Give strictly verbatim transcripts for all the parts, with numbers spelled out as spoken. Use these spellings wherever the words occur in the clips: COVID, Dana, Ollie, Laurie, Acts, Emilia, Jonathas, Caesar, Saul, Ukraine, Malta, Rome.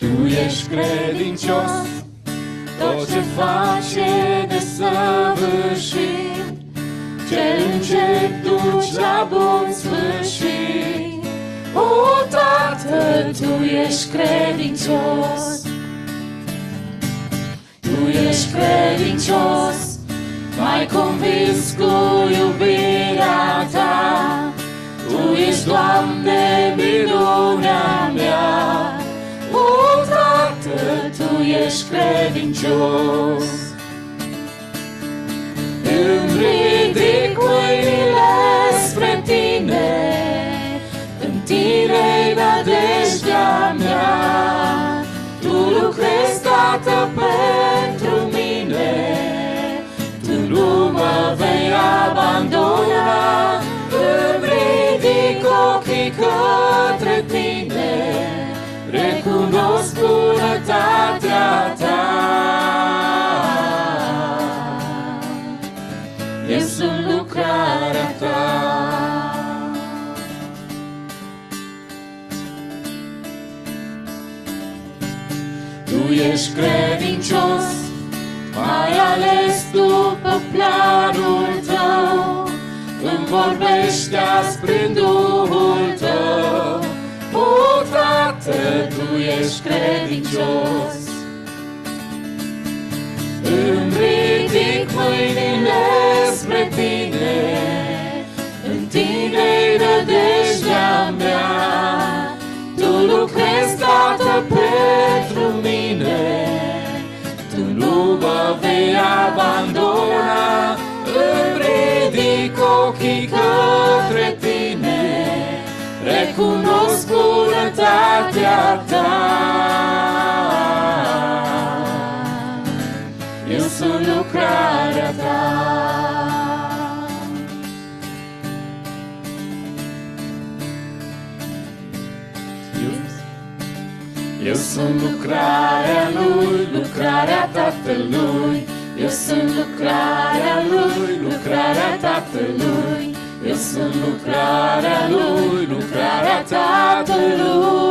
Tu ești credincios, tot ce faci e desăvârșit, cel încet duci la bun sfârșit. O, Tată, Tu ești credincios, Tu ești credincios, m-ai convins cu iubirea Ta. Tu ești, Doamne, minunea mea. O, Tată, Tu ești credincios. Îmi ridic mâinile spre Tine, în Tine-i nădejdea mea. Tu lucrezi, Tată, pentru mine, Tu nu mă vei abandona. Îmi ridic ochii către Tine, recunosc bunătatea Ta. Eu sunt lucrarea Ta. Tu ești credincios, m-ai ales după planul Tău, îmi vorbești azi prin Duhul Tău. O, Tată, Tu ești credincios. Îmi ridic mâinile spre Tine, în Tine-i nădejdea mea. Tu lucrezi, Tată, pentru mine, Tu nu mă vei abandona. Îmi ridic ochii către Tine, recunosc bunătatea Ta. Eu sunt lucrarea Ta. Eu, eu sunt lucrarea Lui, lucrarea Tatălui. Eu sunt lucrarea Lui, lucrarea Tatălui. Eu sunt lucrarea Lui, lucrarea Tatălui.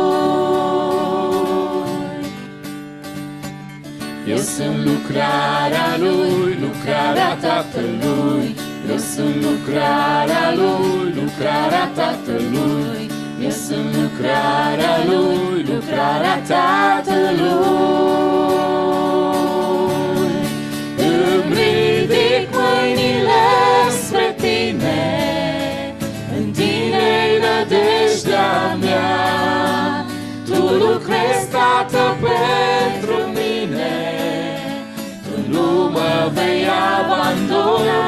Eu sunt lucrarea Lui, lucrarea Tatălui. Eu sunt lucrarea Lui, lucrarea Tatălui. Eu sunt lucrarea Lui, lucrarea Tatălui. Îmi ridic mâinile spre Tine, nădejdea mea. Tu lucrezi, Tată, pentru mine, Tu nu mă vei abandona.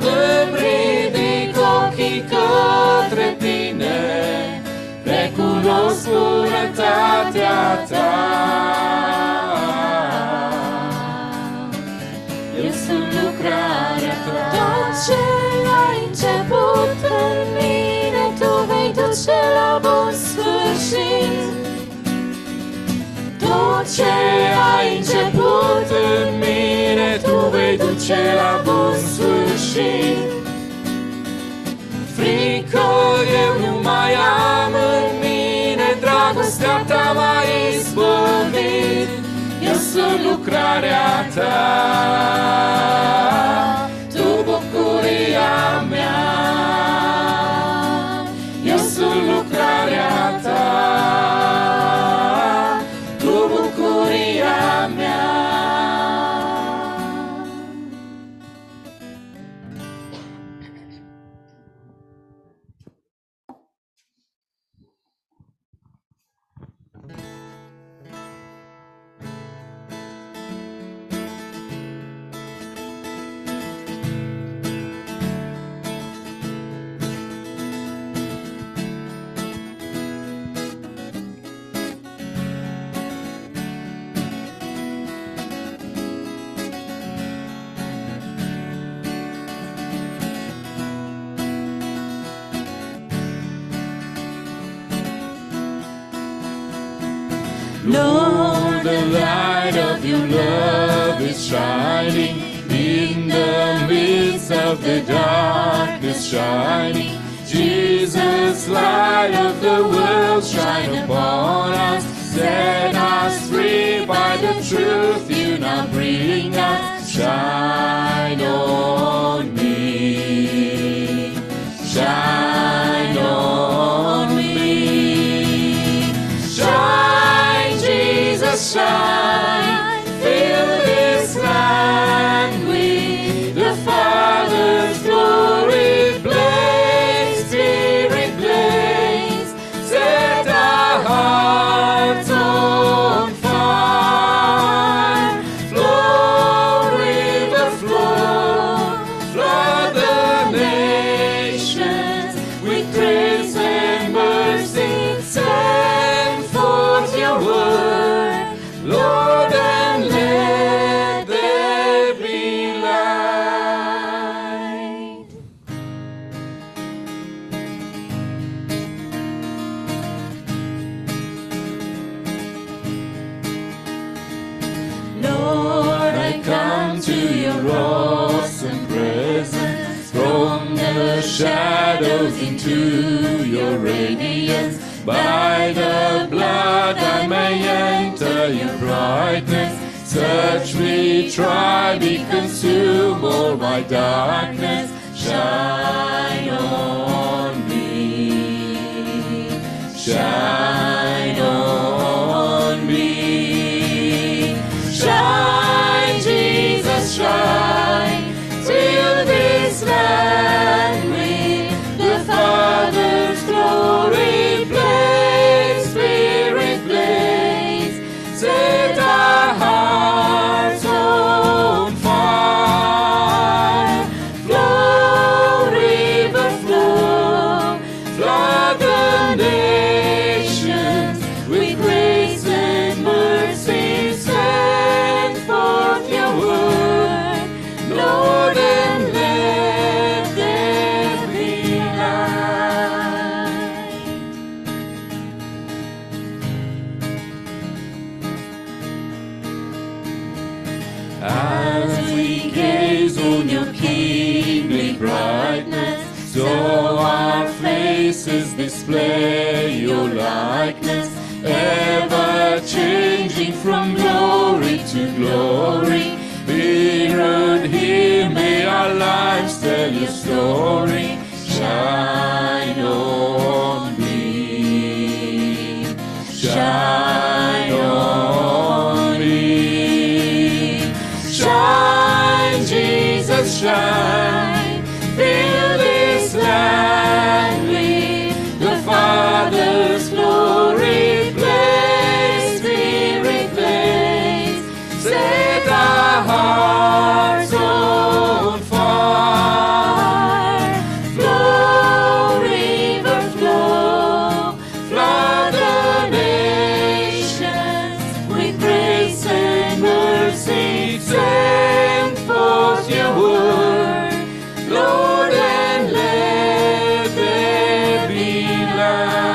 Îmi ridic ochii către Tine, recunosc bunătatea Ta. Eu sunt lucrarea Ta. Tot ce ai început în mine, duce la bun sfârșit. Tot ce ai început în mine, Tu vei duce la bun sfârșit. Frică eu nu mai am în mine, dragostea Ta m-a izbăvit. Eu sunt lucrarea Ta, Tu bucuria mea. Lord, the light of Your love is shining, in the midst of the darkness shining. Jesus, light of the world, shine upon us, that I truth you now bring us. Shine on me, shine on me. Shine, Jesus, shine. Fill this land with the Father's glory. Blaze, Spirit, blaze. Set our hearts on fire. Flow, river, flow. Flood the nations with grace and mercy. Send forth your word, Lord, and let there be light. Lord, I come to your awesome presence, from the shadows into your radiance. By the blood I may enter your brightness. Search me, try, be consumed all by darkness. Shine on me, shine on me. Shine, Jesus, shine. Till this land with the Father's glory. Display your likeness, ever changing from glory to glory. Be heard here, may our lives tell your story. Shine on me, shine on me. Shine, Jesus, shine. Fill this land with Father's glory. Blaze, Spirit, blaze. Set our hearts on fire. Flow, river, flow. Flood the nations with grace and mercy. Send forth your word, Lord, and let there be light.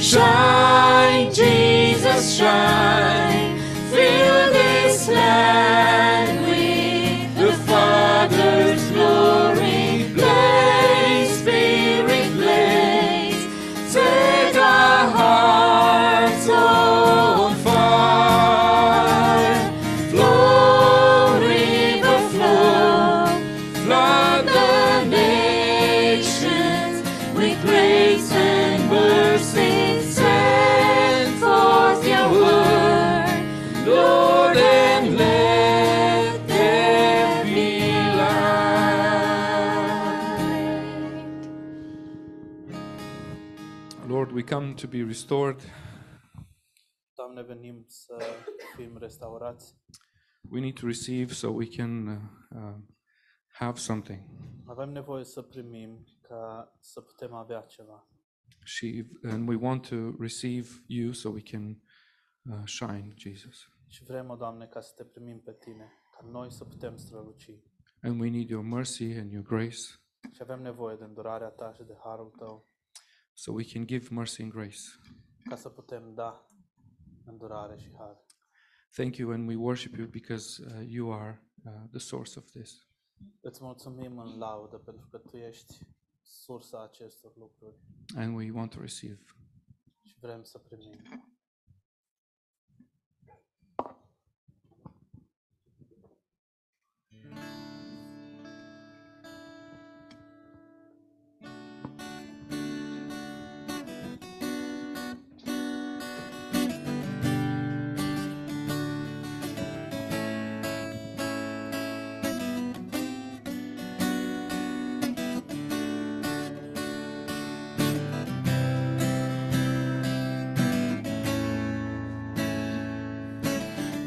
Shine, Jesus, shine. Fill this land with the Father's glory. Blaze, Spirit, blaze. Set our hearts on fire. Flow, river, flow. Flood the nations with grace and mercy. Lord, and let there be light. Lord, we come to be restored. Doamne, venim să fim restaurați. We need to receive so we can uh, have something. Avem nevoie să primim ca să putem avea ceva. She, and we want to receive you so we can Uh, shine, Jesus. Și vrem, o Doamne, ca să te primim pe tine, ca noi să putem străluci. And we need your mercy and your grace. Și avem nevoie de îndurarea ta și de harul tău. So we can give mercy and grace. Ca să putem da îndurare și har. Thank you, and we worship you because uh, you are uh, the source of this. Îți mulțumim în laudă pentru că tu ești sursa acestor lucruri. And we want to receive. Și vrem să primim.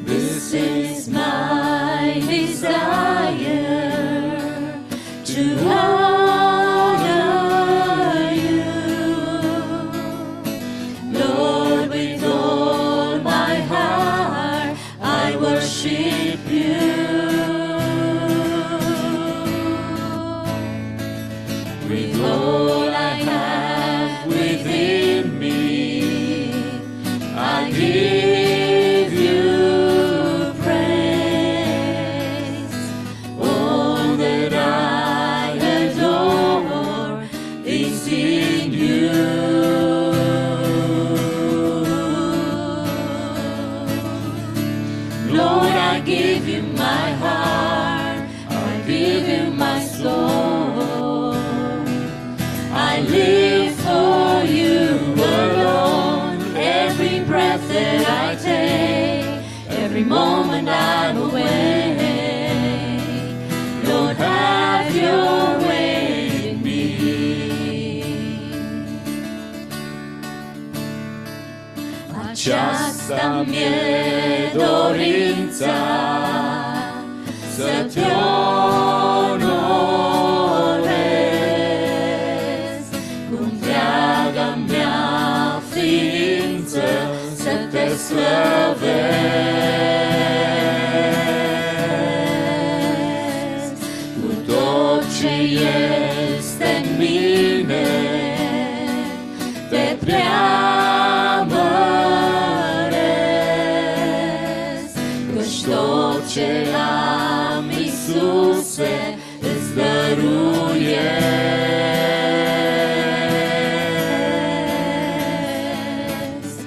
This is my desire, to honor you. Lord, with all my heart, I worship you. With all I have within me, I give. Every moment I'm away, Lord, have your way in me. Aceasta mi-e dorința, să te onorez cu întreaga mea ființă, să te slăvesc. Ce am, Iisuse, îți dăruiesc.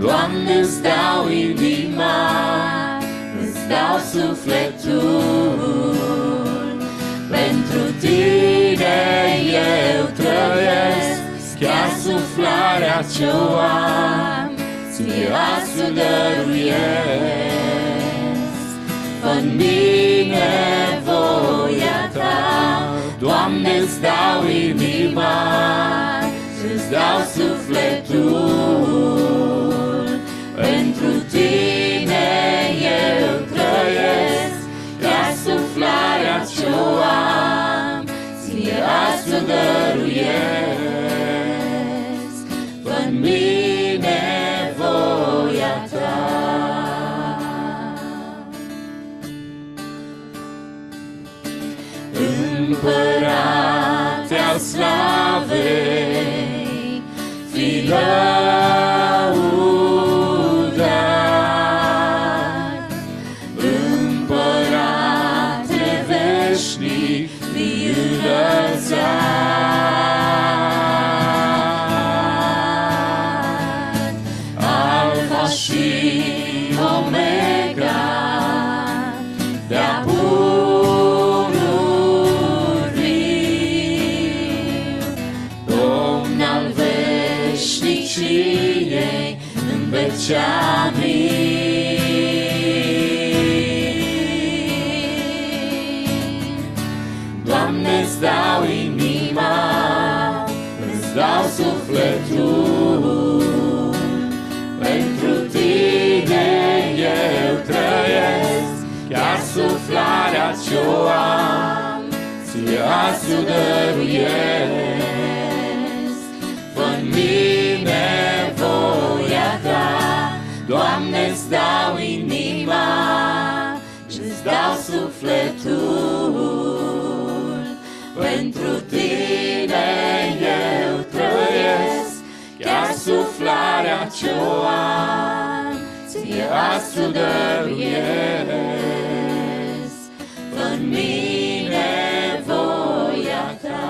Doamne, îți dau inima, îți dau sufletul, pentru tine eu trăiesc, chiar suflarea ce-o am, ție azi o dăruiesc. În mine voia ta, Doamne, îți dau inima, îți dau sufletul, pentru tine eu trăiesc, ca suflarea ce-o am, ție azi o dăruiesc. În mine voia ta. Împăratea slavei, fii lăudat, Împărate veșnic, fii înălțat. Alfa și Omega, de-a în vecea mii. Doamne, îți dau inima, îți dau sufletul, pentru tine eu trăiesc, chiar suflarea ce-o am, ție azi o dăruiesc. Fă-n mine voia ta, Doamne, îți dau inima, îți dau sufletul, pentru tine eu trăiesc, chiar suflarea ce-o am, ție azi o dăruiesc. Fă-n mine voia ta.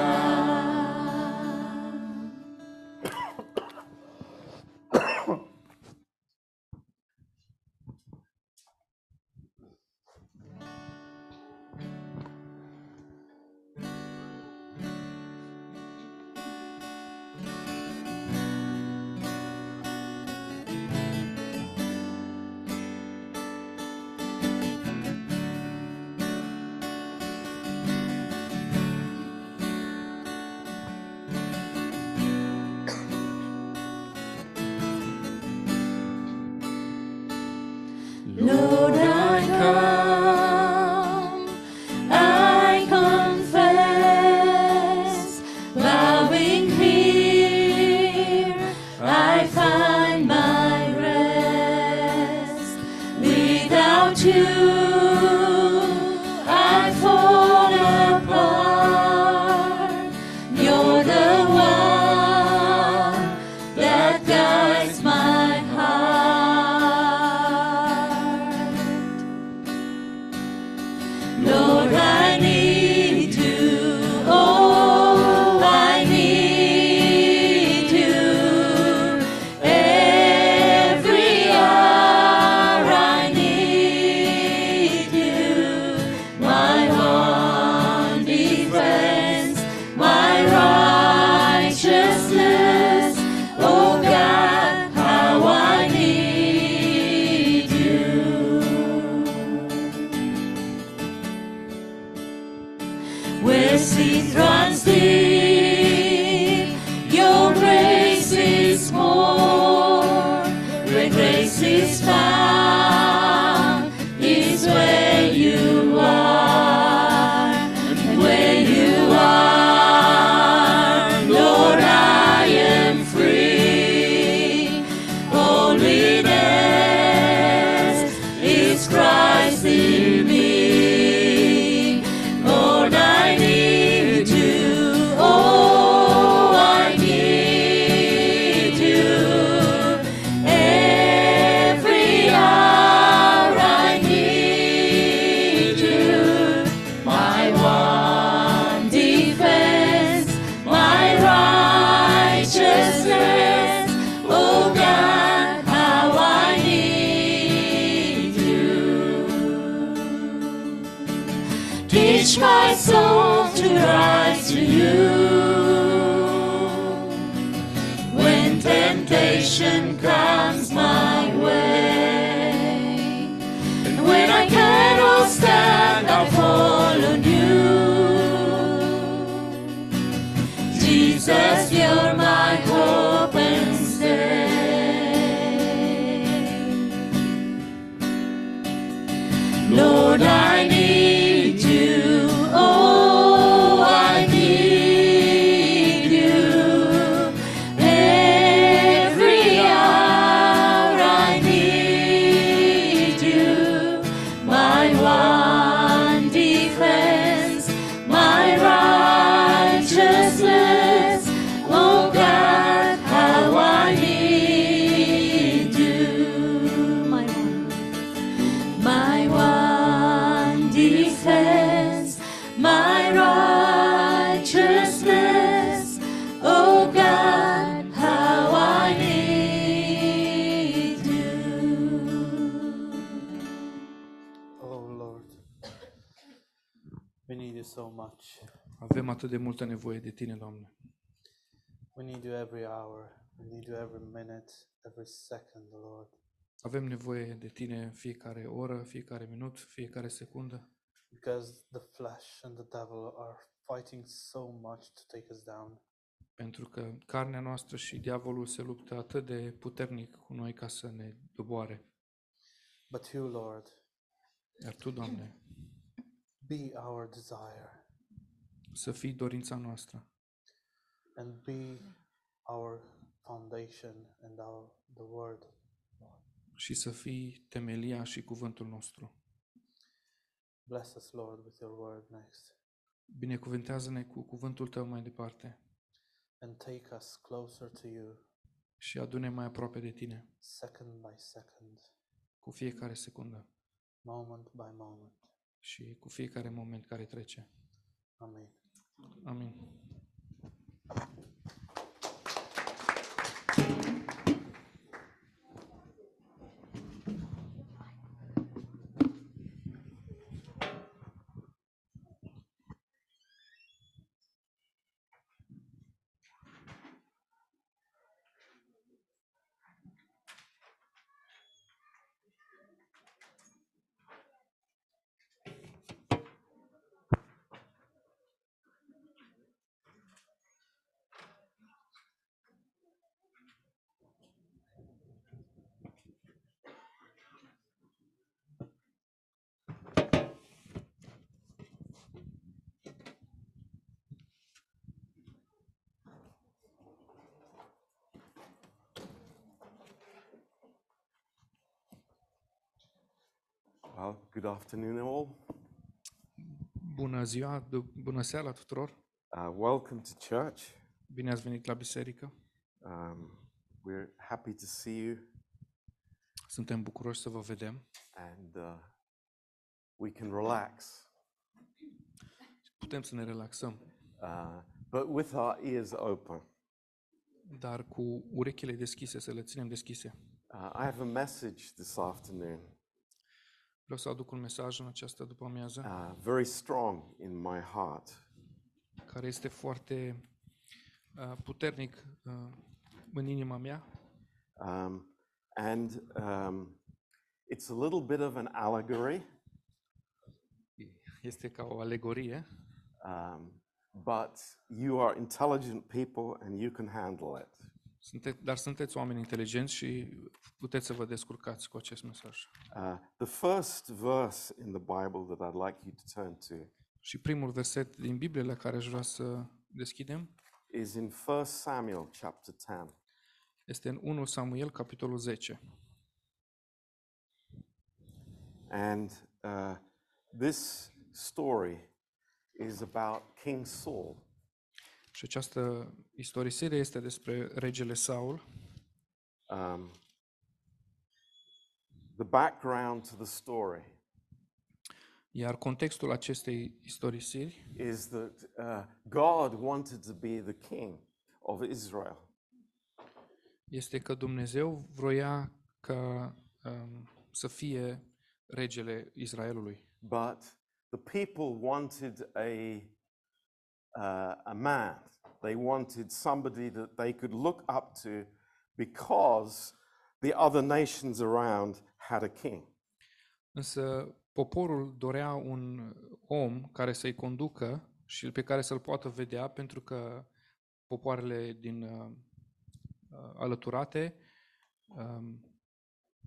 my soul to cry to you. When temptation comes my way, and when I cannot stand, I'll fall on you. Jesus, you're my hope and stay. Lord, I need Avem atât de multă nevoie de Tine, Doamne. We need you every hour, we need you every minute, every second, Lord. Avem nevoie de Tine fiecare oră, fiecare minut, fiecare secundă. Because the flesh and the devil are fighting so much to take us down. Pentru că carnea noastră și diavolul se luptă atât de puternic cu noi ca să ne doboare. But you, Lord, iar Tu, Doamne, be our desire. Să fii dorința noastră. And be our foundation and our the word. Și să fii temelia și cuvântul nostru. Bless us, Lord, with your word next. Binecuvintează-ne cu cuvântul Tău mai departe. And take us closer to you. Și adune mai aproape de Tine. Second by second. Cu fiecare secundă. Moment by moment. Și cu fiecare moment care trece. Amen. Amen. Well, good afternoon all. Bună ziua, bună seara tuturor. Uh, welcome to church. Bine ați venit la biserică. Um, we're happy to see you. Suntem bucuroși să vă vedem. And uh, we can relax. Putem să ne relaxăm. Uh, but with our ears open. Dar cu urechile deschise, să le ținem deschise. Uh, I have a message this afternoon. Vreau să aduc un mesaj în această după-amiază. Uh, very strong in my heart. Care este foarte uh, puternic uh, în inima mea. Um, and um, it's a little bit of an allegory. Este ca o alegorie. Um, but you are intelligent people and you can handle it. Sunte, dar sunteți oameni inteligenți și puteți să vă descurcați cu acest mesaj. Uh, the first verse in the Bible that I'd like you to turn to. Și primul verset din Biblie la care aș vrea să deschidem is in First Samuel chapter ten. Este în Unu Samuel capitolul zece. And uh, this story is about King Saul. Și această istorisire este despre regele Saul. Um, the background to the story. Iar contextul acestei istorisiri is that uh, God wanted to be the king of Israel. Este că Dumnezeu vroia ca um, să fie regele Israelului. But the people wanted a uh, a man. They wanted somebody that they could look up to because the other nations around had a king. Însă poporul dorea un om care să-i conducă și pe care să-l poată vedea, pentru că popoarele din uh, alăturate, um,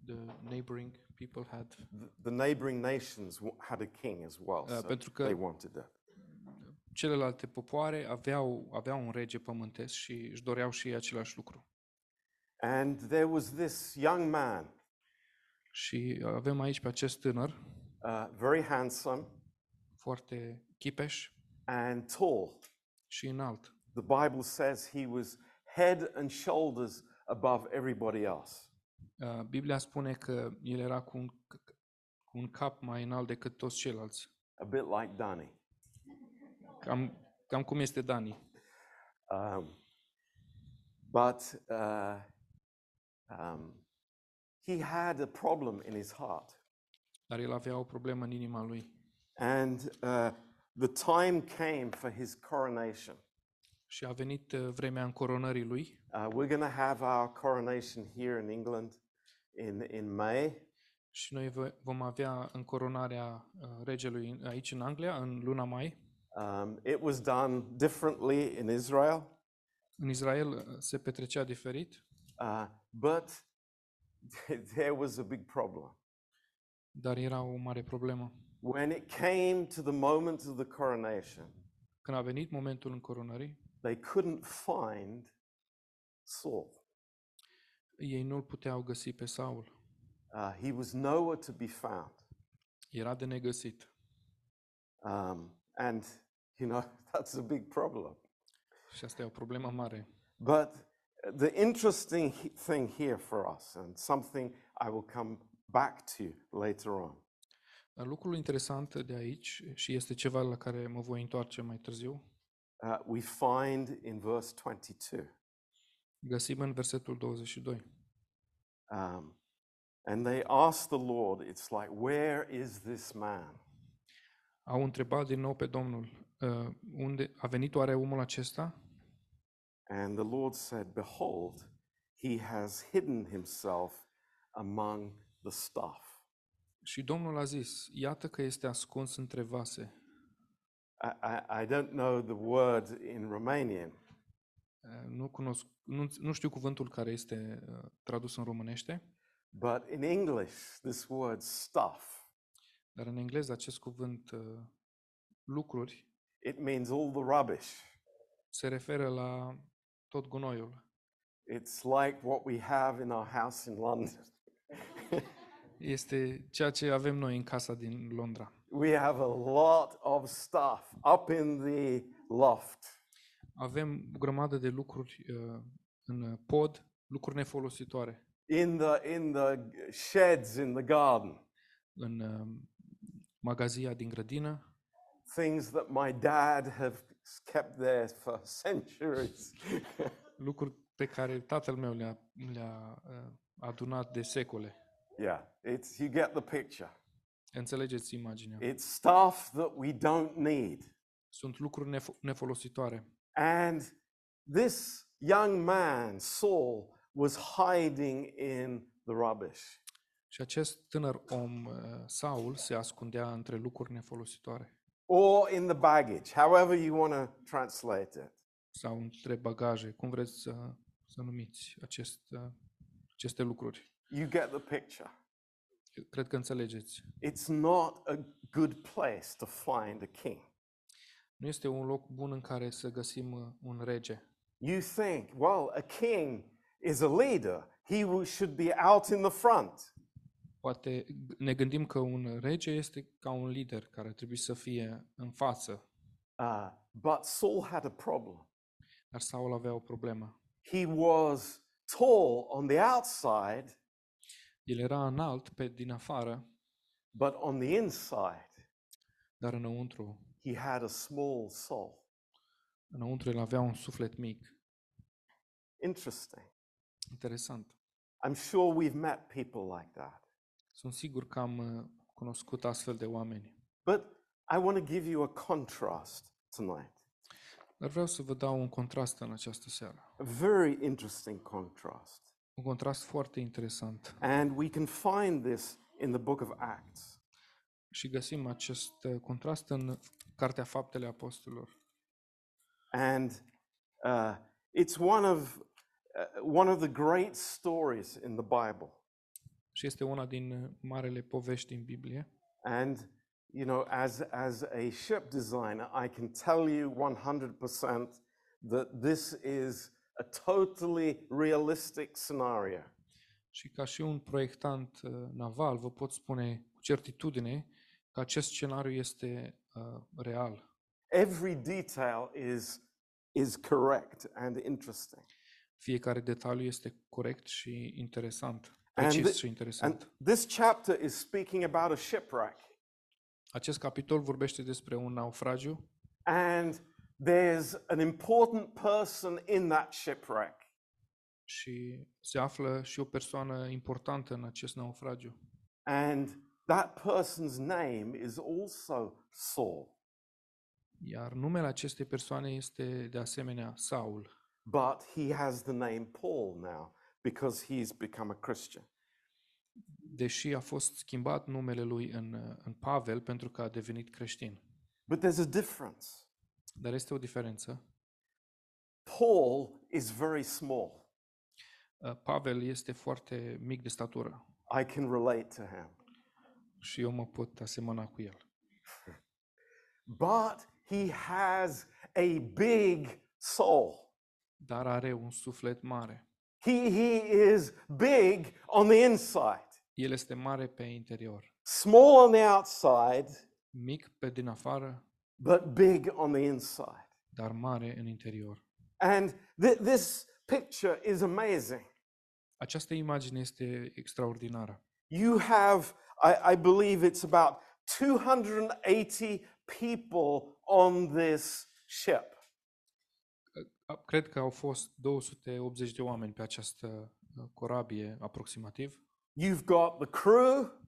the neighboring people had the, the neighboring nations had a king as well, uh, so pentru că they wanted that. Celelalte popoare aveau aveau un rege pământesc și își doreau și ei același lucru. And there was this young man. Și avem aici pe acest tânăr, uh, very handsome, foarte chipeș, and tall. Și înalt. The Bible says he was head and shoulders above everybody else. Uh, Biblia spune că el era cu un, cu un cap mai înalt decât toți ceilalți. A bit like Dani. Cam, cam cum este Dani. Um, but uh, um, he had a problem in his heart. Dar el avea o problemă în inima lui. And uh, the time came for his coronation. Și a venit vremea încoronării lui. Uh, we're going to have our coronation here in England in in May. Și noi vom avea încoronarea uh, regelui aici în Anglia în luna mai. Um, it was done differently in Israel. În Israel se petrecea diferit. Uh, but there was a big problem. Dar era o mare problemă. When it came to the moment of the coronation. Când a venit momentul încoronării. They couldn't find Saul. Ei nu-l puteau găsi pe Saul. Uh, he was nowhere to be found. Era de negăsit. Um, and you know that's a big problem. Și asta e o problemă mare. But the interesting thing here for us, and something I will come back to later on. Lucrul interesant de aici și este ceva la care mă voi întoarce mai târziu. Uh, we find in verse twenty-two. Găsim în versetul douăzeci și doi. Um, and they asked the Lord, it's like, where is this man? Au întrebat din nou pe Domnul, uh, unde a venit oare omul acesta? And the Lord said, behold, he has hidden himself among the staff. Și Domnul a zis, iată că este ascuns între vase. I, I don't know the word in Romanian. Nu cunosc, nu, nu știu cuvântul care este tradus în românește. But in English, this word stuff. Dar în engleză acest cuvânt uh, lucruri. It means all the rubbish. Se referă la tot gunoiul. It's like what we have in our house in London. Este ceea ce avem noi în casa din Londra. We have a lot of stuff up in the loft. Avem o grămadă de lucruri uh, în pod, lucruri nefolositoare. In the in the sheds in the garden. În uh, magazia din grădină. Things that my dad have kept there for centuries. Lucruri pe care tatăl meu le-a le-a uh, adunat de secole. Yeah, it's you get the picture. Înțelegeți imaginea. It's stuff that we don't need. Sunt lucruri nef- nefolositoare. And this young man, Saul, was hiding in the rubbish. Și acest tânăr om, Saul, se ascundea între lucruri nefolositoare. Or in the baggage, however you want to translate it. Sau între bagaje, cum vreți să, să numiți acest, aceste lucruri. You get the picture. Cred că înțelegeți. It's not a good place to find a king. Nu este un loc bun în care să găsim un rege. You think, well, a king is a leader. He should be out in the front. Poate ne gândim că un rege este ca un lider care trebuie să fie în față. Uh, but Saul had a problem. Dar Saul avea o problemă. He was tall on the outside. El era înalt pe din afară, but on the inside, dar înăuntru, he had a small soul. Înăuntru el avea un suflet mic. Interesting. Interesant. I'm sure we've met people like that. Sunt sigur că am cunoscut astfel de oameni. But I want to give you a contrast tonight. Dar vreau să vă dau un contrast în această seară. A very interesting contrast. Un contrast foarte interesant. And we can find this in the book of Acts. Și găsim acest contrast în Cartea Faptele Apostolilor. And uh, it's one of uh, one of the great stories in the Bible. Și este una din marele povești din Biblie. And you know, as as a ship designer, I can tell you one hundred percent that this is a totally realistic scenario. Și ca și un proiectant naval, vă pot spune cu certitudine că acest scenariu este uh, real. Every detail is is correct and interesting. Fiecare detaliu este corect și interesant. Precis și interesant. This chapter is speaking about a shipwreck. Acest capitol vorbește despre un naufragiu. And there's an important person in that shipwreck. Și se află și o persoană importantă în acest naufragiu. And that person's name is also Saul. Iar numele acestei persoane este de asemenea Saul. But he has the name Paul now because he's become a Christian. Deși a fost schimbat numele lui în, în Pavel pentru că a devenit creștin. But there's a difference. Dar este o diferență. Paul is very small. Pavel este foarte mic de statură. I can relate to him. Și eu mă pot asemăna cu el. But he has a big soul. Dar are un suflet mare. He he is big on the inside. El este mare pe interior. Small on the outside, mic pe din afară, but big on the inside. Dar mare în interior. And th- this picture is amazing. Această imagine este extraordinară. You have, I, I believe it's about two hundred eighty people on this ship. Cred că au fost două sute optzeci de oameni pe această corabie aproximativ. You've got the crew,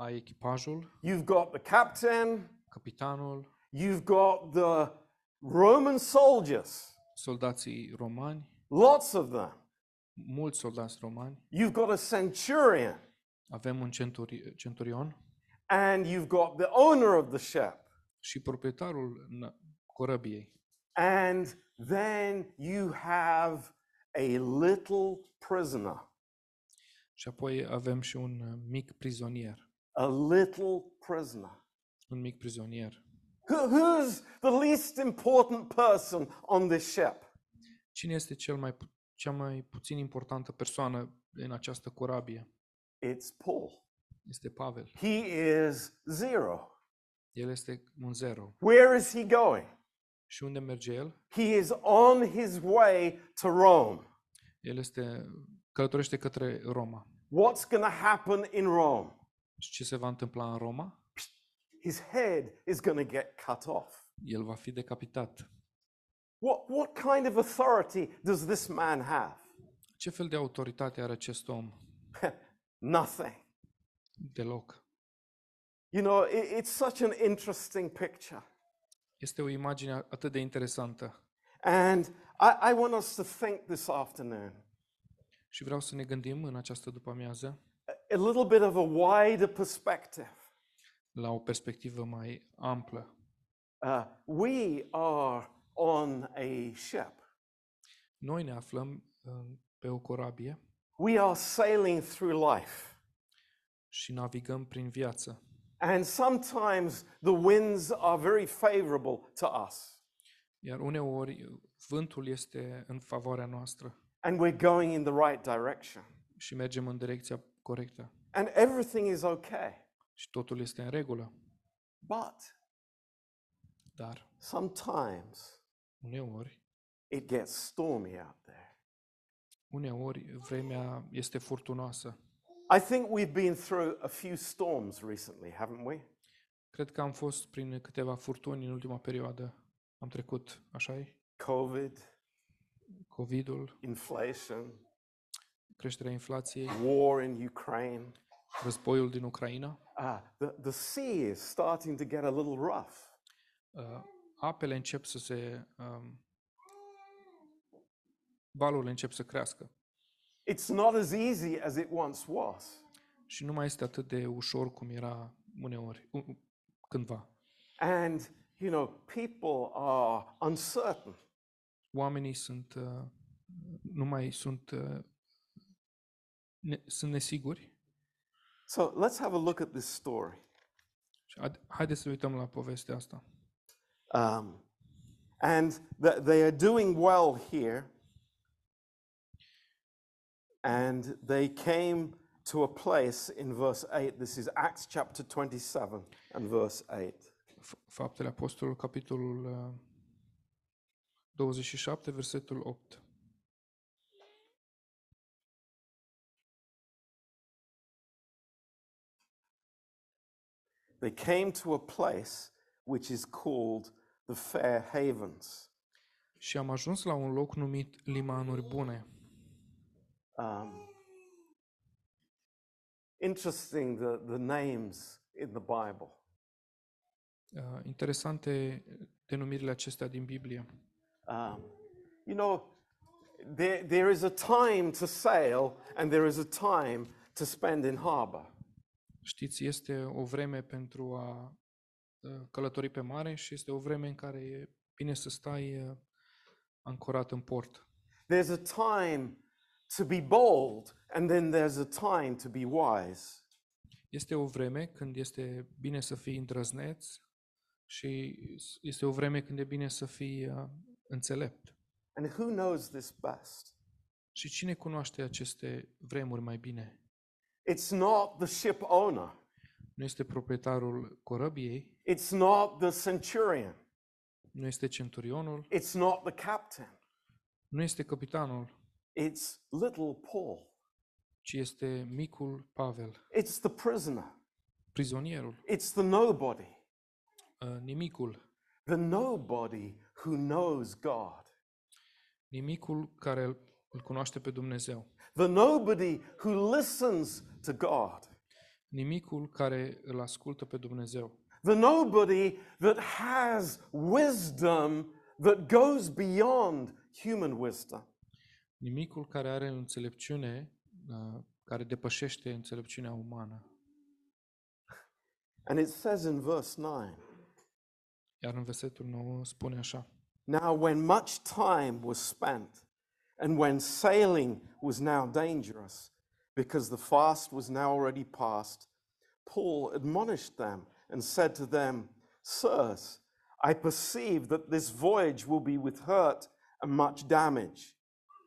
ai echipajul, you've got the captain, capitanul, you've got the Roman soldiers, soldații romani, lots of them, mulți soldați romani, you've got a centurion, avem un centuri- centurion, and you've got the owner of the ship, și proprietarul corabiei, and then you have a little prisoner. Și apoi avem și un mic prizonier. A little prisoner. Un mic prizonier. Who, who's the least important person on this ship? Cine este cel mai cea mai puțin importantă persoană în această corabie? It's Paul. Este Pavel. He is zero. El este un zero. Where is he going? Și unde merge el? He is on his way to Rome. El este călătorește către Roma. What's going to happen in Rome? Și ce se va întâmpla în Roma? His head is going to get cut off. El va fi decapitat. What what kind of authority does this man have? Ce fel de autoritate are acest om? Nothing. Deloc. You know, it, it's such an interesting picture. Este o imagine atât de interesantă. And I, I want us to think this afternoon. Și vreau să ne gândim în această după-amiază a little bit of a wider perspective. La o perspectivă mai amplă. Uh, we are on a ship. Noi ne aflăm uh, pe o corabie. We are sailing through life. Și navigăm prin viață. And sometimes the winds are very favorable to us. Iar uneori vântul este în favoarea noastră. And we're going in the right direction. Și mergem în direcția corectă. And everything is okay. Și totul este în regulă. But dar sometimes uneori it gets stormy out there. Uneori vremea este furtunoasă. I think we've been through a few storms recently, haven't we? Cred că am fost prin câteva furtuni în ultima perioadă. Am trecut, așa-i? COVID. COVID-ul. Inflation. Creșterea inflației. War in Ukraine. Războiul din Ucraina. Ah, the, the sea is starting to get a little rough. Uh, apele încep să se um, valurile încep să crească. It's not as easy as it once was. Și nu mai este atât de ușor cum era uneori, cândva. And you know, people are uncertain. Oamenii sunt uh, nu mai sunt uh, ne, sunt nesiguri. So let's have a look at this story. Haideți să uităm la povestea asta. Um, and th- they are doing well here. And they came to a place in verse eight. This is Acts chapter twenty-seven and verse eight. Faptele Apostolilor, capitolul douăzeci și șapte, versetul opt. They came to a place which is called the Fair Havens. Și am ajuns la un loc numit Limanuri Bune. Um, interesting the, the names in the Bible. Uh, interesante denumirile acestea din Biblie. Um, you know, there, there is a time to sail and there is a time to spend in harbor. Știți, este o vreme pentru a călători pe mare și este o vreme în care e bine să stai ancorat în port. There's a time to be bold and then there's a time to be wise. Este o vreme când este bine să fii îndrăzneț și este o vreme când e bine să fii înțelept. And who knows this best? Și cine cunoaște aceste vremuri mai bine? It's not the ship owner. Nu este proprietarul corăbiei. It's not the centurion. Nu este centurionul. It's not the captain. Nu este capitanul. It's little Paul. Ci este micul Pavel. It's the prisoner. Prizonierul. It's the nobody. Uh, nimicul. The nobody who knows God. Nimicul care îl cunoaște pe Dumnezeu. The nobody who listens to God. Nimicul care îl ascultă pe Dumnezeu. The nobody that has wisdom that goes beyond human wisdom. Nimicul care are înțelepciune uh, care depășește înțelepciunea umană. And it says in verse nine. Iar în versetul nouă spune așa. Now when much time was spent and when sailing was now dangerous, because the fast was now already past, Paul admonished them and said to them, Sirs, I perceive that this voyage will be with hurt and much damage,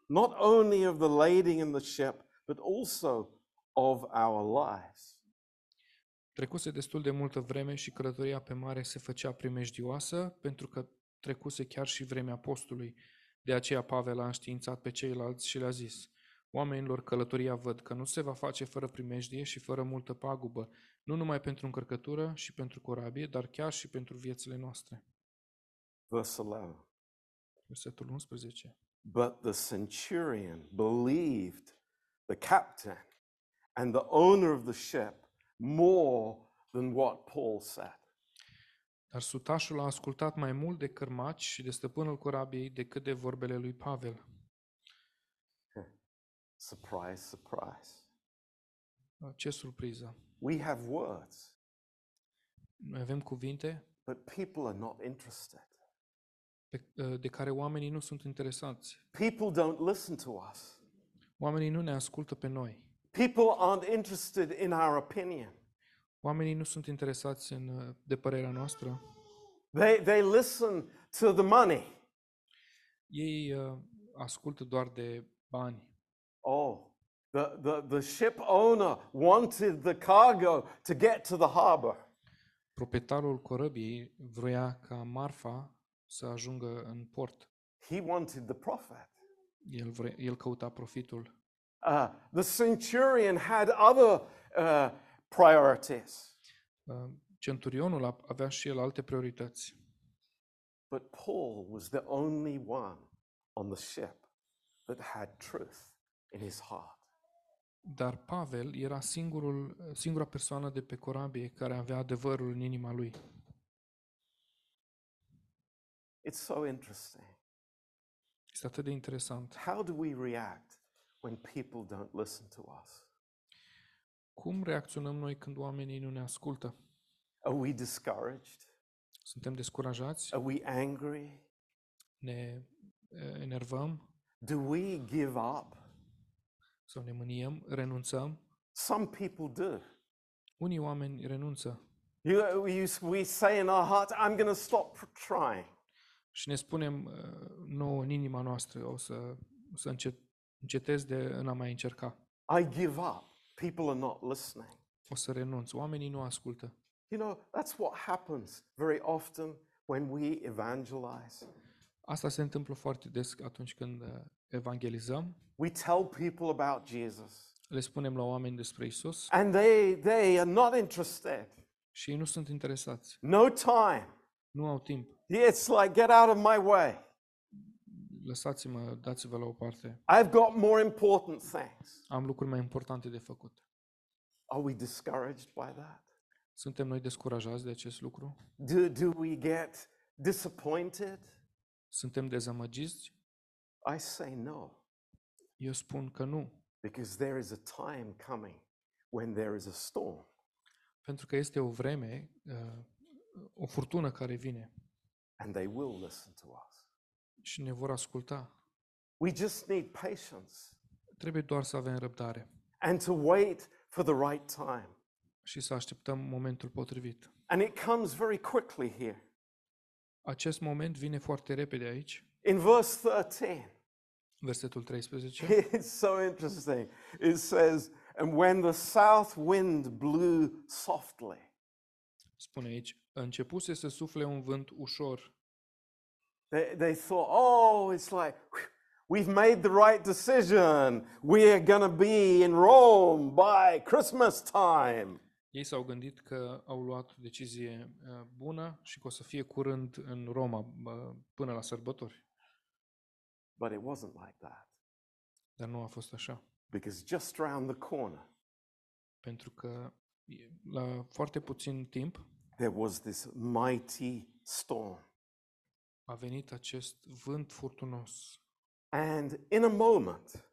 not only of the lading and the ship, but also of our lives. Trecuse destul de multă vreme și călătoria pe mare se făcea primejdioasă, pentru că trecuse chiar și vremea postului. De aceea Pavel a înștiințat pe ceilalți și le-a zis, Oamenilor, călătoria văd că nu se va face fără primejdie și fără multă pagubă, nu numai pentru încărcătură și pentru corabie, dar chiar și pentru viețile noastre. Versetul unsprezece. But the centurion believed the captain and the owner of the ship more than what Paul said. Dar sutașul a ascultat mai mult de cărmaci și de stăpânul corabiei decât de vorbele lui Pavel. Surprise, surprise. Ce surpriză. We have words. Noi avem cuvinte. But people are not interested. Pe, de care oamenii nu sunt interesați. People don't listen to us. Oamenii nu ne ascultă pe noi. People aren't interested in our opinion. Oamenii nu sunt interesați în de părerea noastră. They they listen to the money. Ei uh, ascultă doar de bani. Oh, the, the, the ship owner wanted the cargo to get to the harbor. Proprietarul corăbiei vroia ca marfa să ajungă în port. He wanted the profit. El, vre, el căuta profitul. Uh, the centurion had other uh, priorities. Uh, centurionul avea și el alte priorități. But Paul was the only one on the ship that had truth in his heart. Dar Pavel era singurul, singura persoană de pe corabie care avea adevărul în inima lui. It's so interesting. Este atât de interesant. How do we react when people don't listen to us? Cum reacționăm noi când oamenii nu ne ascultă? Are we discouraged? Suntem descurajați? Are we angry? Ne enervăm? Do we give up? Sau ne mâniem, renunțăm? Some people do. Unii oameni renunță. You, you, we say in our heart, I'm going to stop trying. Și ne spunem nouă în inima noastră, o să, o să încet, încetez de în a mai încerca. I give up. People are not listening. O să renunț. Oamenii nu ascultă. You know, that's what happens very often when we evangelize. Asta se întâmplă foarte des atunci când evangelizăm. We tell people about Jesus. Le spunem la oameni despre Isus. And they they are not interested. Și ei nu sunt interesați. No time. Nu au timp. It's like get out of my way. Lăsați-mă, dați-vă la o parte. I've got more important things. Am lucruri mai importante de făcut. Are we discouraged by that? Suntem noi descurajați de acest lucru? Do, do we get disappointed? Suntem dezamăgiți? I say no. Eu spun că nu. Because there is a time coming when there is a storm. Pentru că este o vreme, o furtună care vine. And they will listen to us. Și ne vor asculta. We just need patience. Trebuie doar să avem răbdare. And to wait for the right time. Și să așteptăm momentul potrivit. And it comes very quickly here. Acest moment vine foarte repede aici. In verse thirteen. Versetul treisprezece. It's so interesting. It says, and when the south wind blew softly. Spune aici, începuse să sufle un vânt ușor. They, they thought, oh, it's like we've made the right decision. We're going to be in Rome by Christmas time. Ei s-au gândit că au luat o decizie bună și că o să fie curând în Roma până la sărbători. But it wasn't like that. Dar nu a fost așa. Because just round the corner. Pentru că la foarte puțin timp there was this mighty storm. A venit acest vânt furtunos. And in a moment.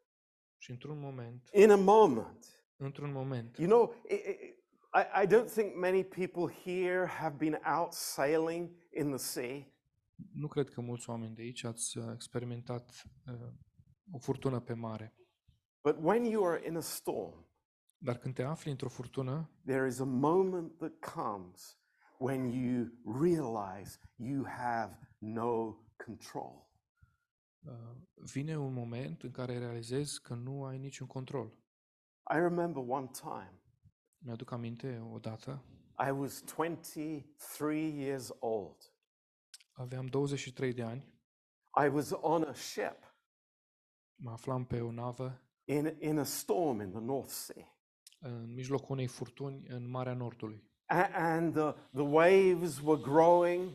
Și într-un moment. In a moment. Într-un moment. You know, it, it, I, I don't think many people here have been out sailing in the sea. Nu cred că mulți oameni de aici ați experimentat uh, o furtună pe mare. But when you are in a storm, dar când te afli într-o furtună, there is a moment that comes when you realize you have no control. Uh, vine un moment în care realizezi că nu ai niciun control. I remember one time. Mi-aduc aminte odată. I was twenty-three years old. Aveam douăzeci și trei de ani. I was on a ship. Mă aflam pe o navă. In in a storm in the North Sea. În mijlocul unei furtuni în Marea Nordului. And, and the, the waves were growing.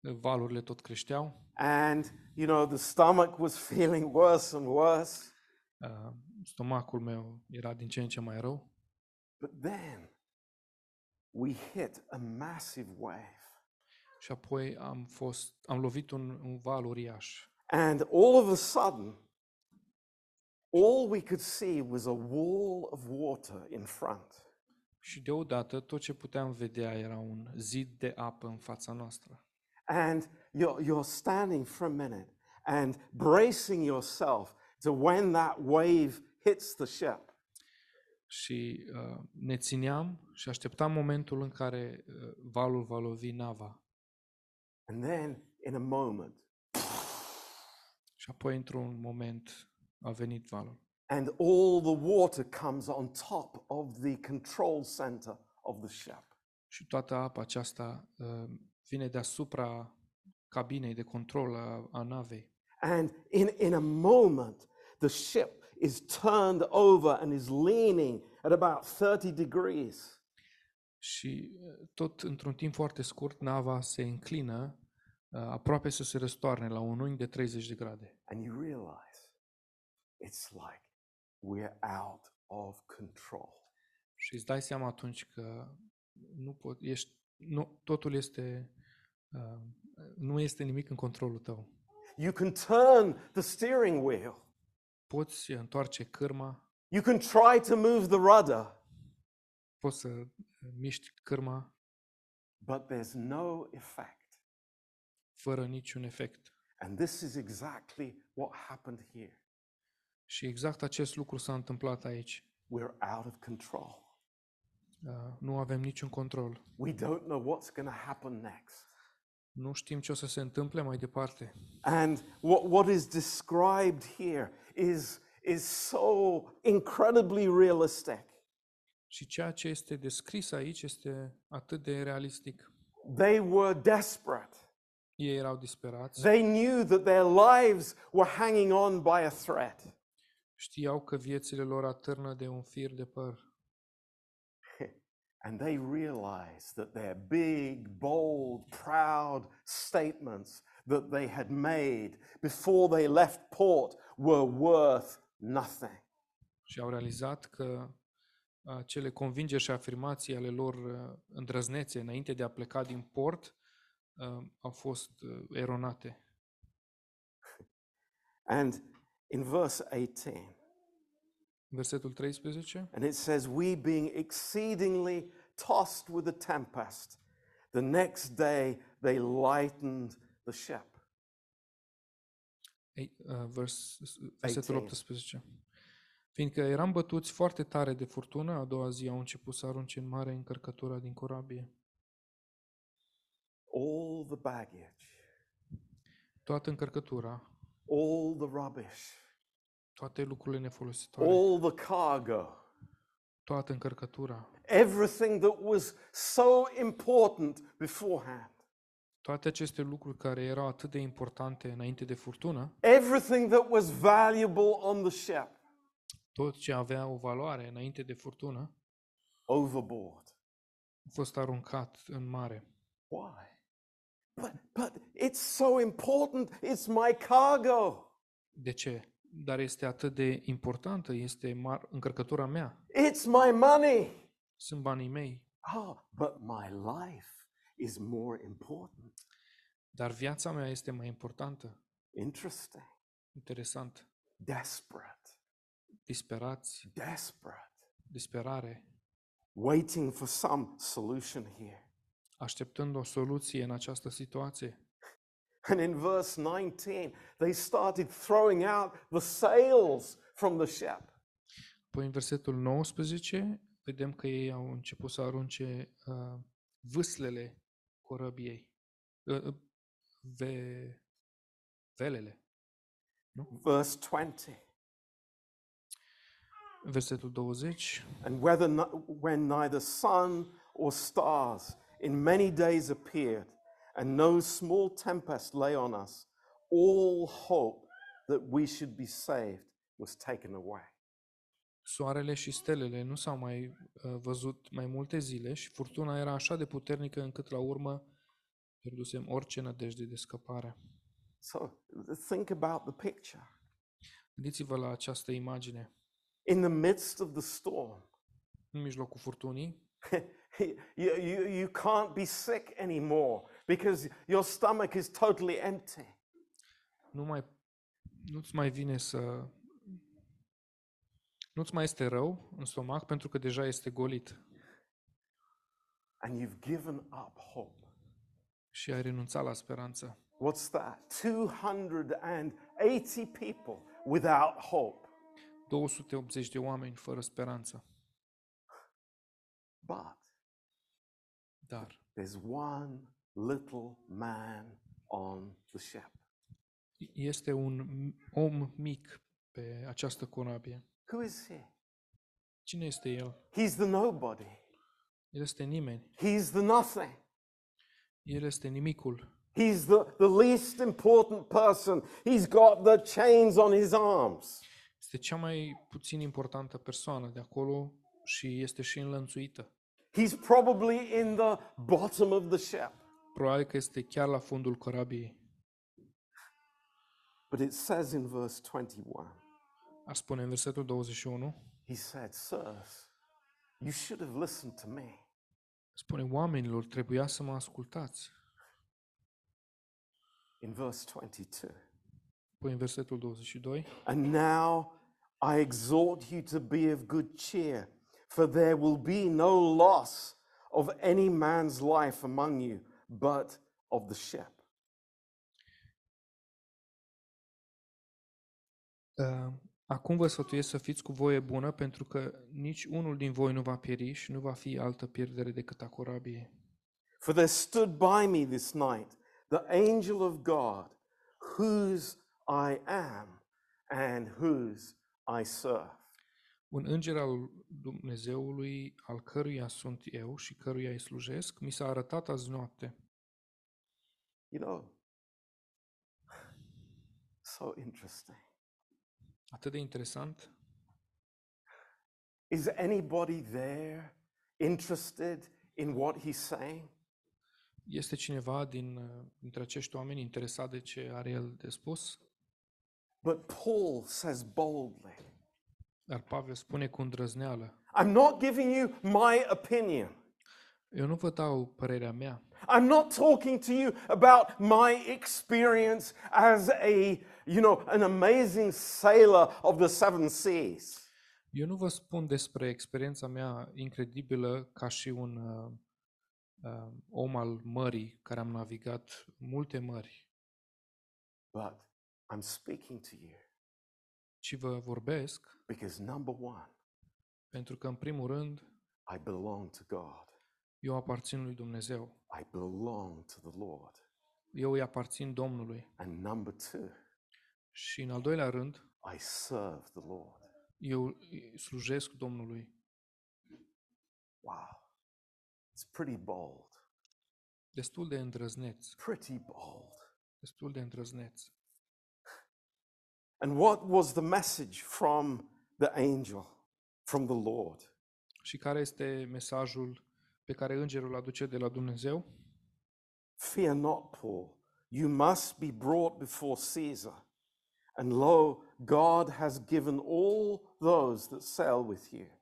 Valurile tot creșteau. And you know the stomach was feeling worse and worse. Uh, stomacul meu era din ce în ce mai rău. But then we hit a massive wave. Și apoi am fost am lovit un, un val uriaș. And all of a sudden all we could see was a wall of water in front. Și deodată tot ce puteam vedea era un zid de apă în fața noastră. And you're you're standing for a minute and bracing yourself to when that wave hits the ship. Și uh, ne țineam și așteptam momentul în care uh, valul va lovi nava. And then in a moment. Și apoi într-un moment a venit valul. And all the water comes on top of the control center of the ship. Și toată apa aceasta uh, vine deasupra cabinei de control a, a navei. And in in a moment the ship is turned over and is leaning at about thirty degrees. Și tot într-un timp foarte scurt nava se înclină uh, aproape să se răstoarne la un unghi de treizeci de grade. And you realize it's like we're out of control. Și îți dai seama atunci că nu pot, ești, nu, totul este, uh, nu este nimic în controlul tău. You can turn the steering wheel. Poți întoarce cârma. You can try to move the rudder. Poți să miști cârma. But there's no effect. Fără niciun efect. And this is exactly what happened here. Și exact acest lucru s-a întâmplat aici. We're out of control. Uh, nu avem niciun control. We don't know what's going to happen next. Nu știm ce o să se întâmple mai departe. And what what is described here is is so incredibly realistic. Și ceea ce este descris aici este atât de realistic. They were desperate. Ei erau disperați. They knew that their lives were hanging on by a thread. Știau că viețile lor atârnă de un fir de păr. And they realized that their big, bold, proud statements that they had made before they left port were worth nothing. Și au realizat că acele convingeri și afirmații ale lor îndrăznețe înainte de a pleca din port au fost eronate. And in verse eighteen. Versetul treisprezece. And it says, we being exceedingly tossed with a tempest, the next day they lightened the ship. Ei, uh, vers, versetul optsprezece. Fiindcă eram bătuți foarte tare de furtună, a doua zi au început să arunce în mare încărcătura din corabie. All the baggage. Toată încărcătura. All the rubbish. Toate lucrurile nefolositoare. All the cargo. Toată încărcătura. Everything that was so important beforehand. Toate aceste lucruri care erau atât de importante înainte de furtună. Everything that was valuable on the ship. Tot ce avea o valoare înainte de furtună. Overboard. A fost aruncat în mare. Why? But, but it's so important, it's my cargo. De ce? Dar este atât de importantă, este mar- încărcătura mea. It's my money. Sunt banii mei. Oh, but my life is more important. Dar viața mea este mai importantă. Interesting. Interesant. Desperate. Disperați. Desperate. Disperare. Waiting for some solution here. Așteptând o soluție în această situație. And in verse nouăsprezece, they started throwing out the sails from the ship. Apoi în versetul nouăsprezece, vedem că ei au început să arunce uh, vâslele corăbiei. Uh, ve, velele. Nu? Verse douăzeci. Versetul douăzeci. And whether when neither sun or stars in many days appeared, and no small tempest lay on us, all hope that we should be saved was taken away. Soarele și stelele nu s-au mai uh, văzut mai multe zile și furtuna era așa de puternică încât la urmă pierdusem orice nădejde de scăpare. So, think about the picture. Gândiți-vă la această imagine. In the midst of the storm. În mijlocul furtunii. You, you, you can't be sick anymore because your stomach is totally empty. Nu mai nu-ți mai vine să nu-ți mai este rău în stomac pentru că deja este golit. And you've given up hope. Și ai renunțat la speranță. What's that? two hundred eighty people without hope. două sute optzeci de oameni fără speranță. But Dar. There's one little man on the ship. Este un om mic pe această corabie. Who is he? Cine este el? He's the nobody. El este nimeni. He's the nothing. El este nimicul. He's the, the least important person. He's got the chains on his arms. Este cea mai puțin importantă persoană de acolo și este și înlănțuită. He's probably in the bottom of the ship. Probabil că este chiar la fundul corabiei. But it says in verse twenty-one. Ar spune în versetul douăzeci și unu. He said, sirs, you should have listened to me. Spune oamenilor, trebuia să mă ascultați. In verse douăzeci și doi. Păi în versetul douăzeci și doi. And now I exhort you to be of good cheer, for there will be no loss of any man's life among you, but of the ship. Uh, acum vă sfătuiesc să fiți cu voie bună, pentru că nici unul din voi nu va pieri și nu va fi altă pierdere decât a corabiei. For there stood by me this night the angel of God, whose I am and whose I serve. Un înger al Dumnezeului, al căruia sunt eu și căruia îi slujesc, mi s-a arătat azi noapte. You know, so interesting. Atât de interesant. Is anybody there interested in what he's saying? Este cineva din dintre acești oameni interesat de ce are el de spus? But Paul says boldly. Dar Pavel spune cu îndrăzneală. I'm not giving you my opinion. Eu nu vă dau părerea mea. I'm not talking to you about my experience as a, you know, an amazing sailor of the seven seas. Eu nu vă spun despre experiența mea incredibilă ca și un uh, uh, om al mării, care am navigat multe mări. But I'm speaking to you. Ci vă vorbesc. Because number one, pentru că în primul rând, I belong to God. Eu aparțin lui Dumnezeu. I belong to the Lord. Eu îi aparțin Domnului. And number two, și în al doilea rând, I serve the Lord. Eu slujesc Domnului. Wow. It's pretty bold. Destul de îndrăzneț. Pretty bold. Destul de îndrăzneț. And what was the message from the angel, from the Lord? Și care este mesajul pe care îngerul aduce de la Dumnezeu? Fear not, Paul. You must be brought before Caesar. And lo, God has given all those that sail with you.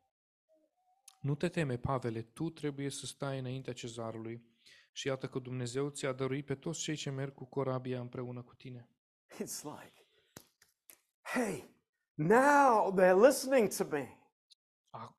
Nu te teme, Pavele, tu trebuie să stai înaintea Cezarului. Și iată că Dumnezeu ți-a dăruit pe toți cei ce merg cu corabia împreună cu tine. It's like, hey, now they're listening to me.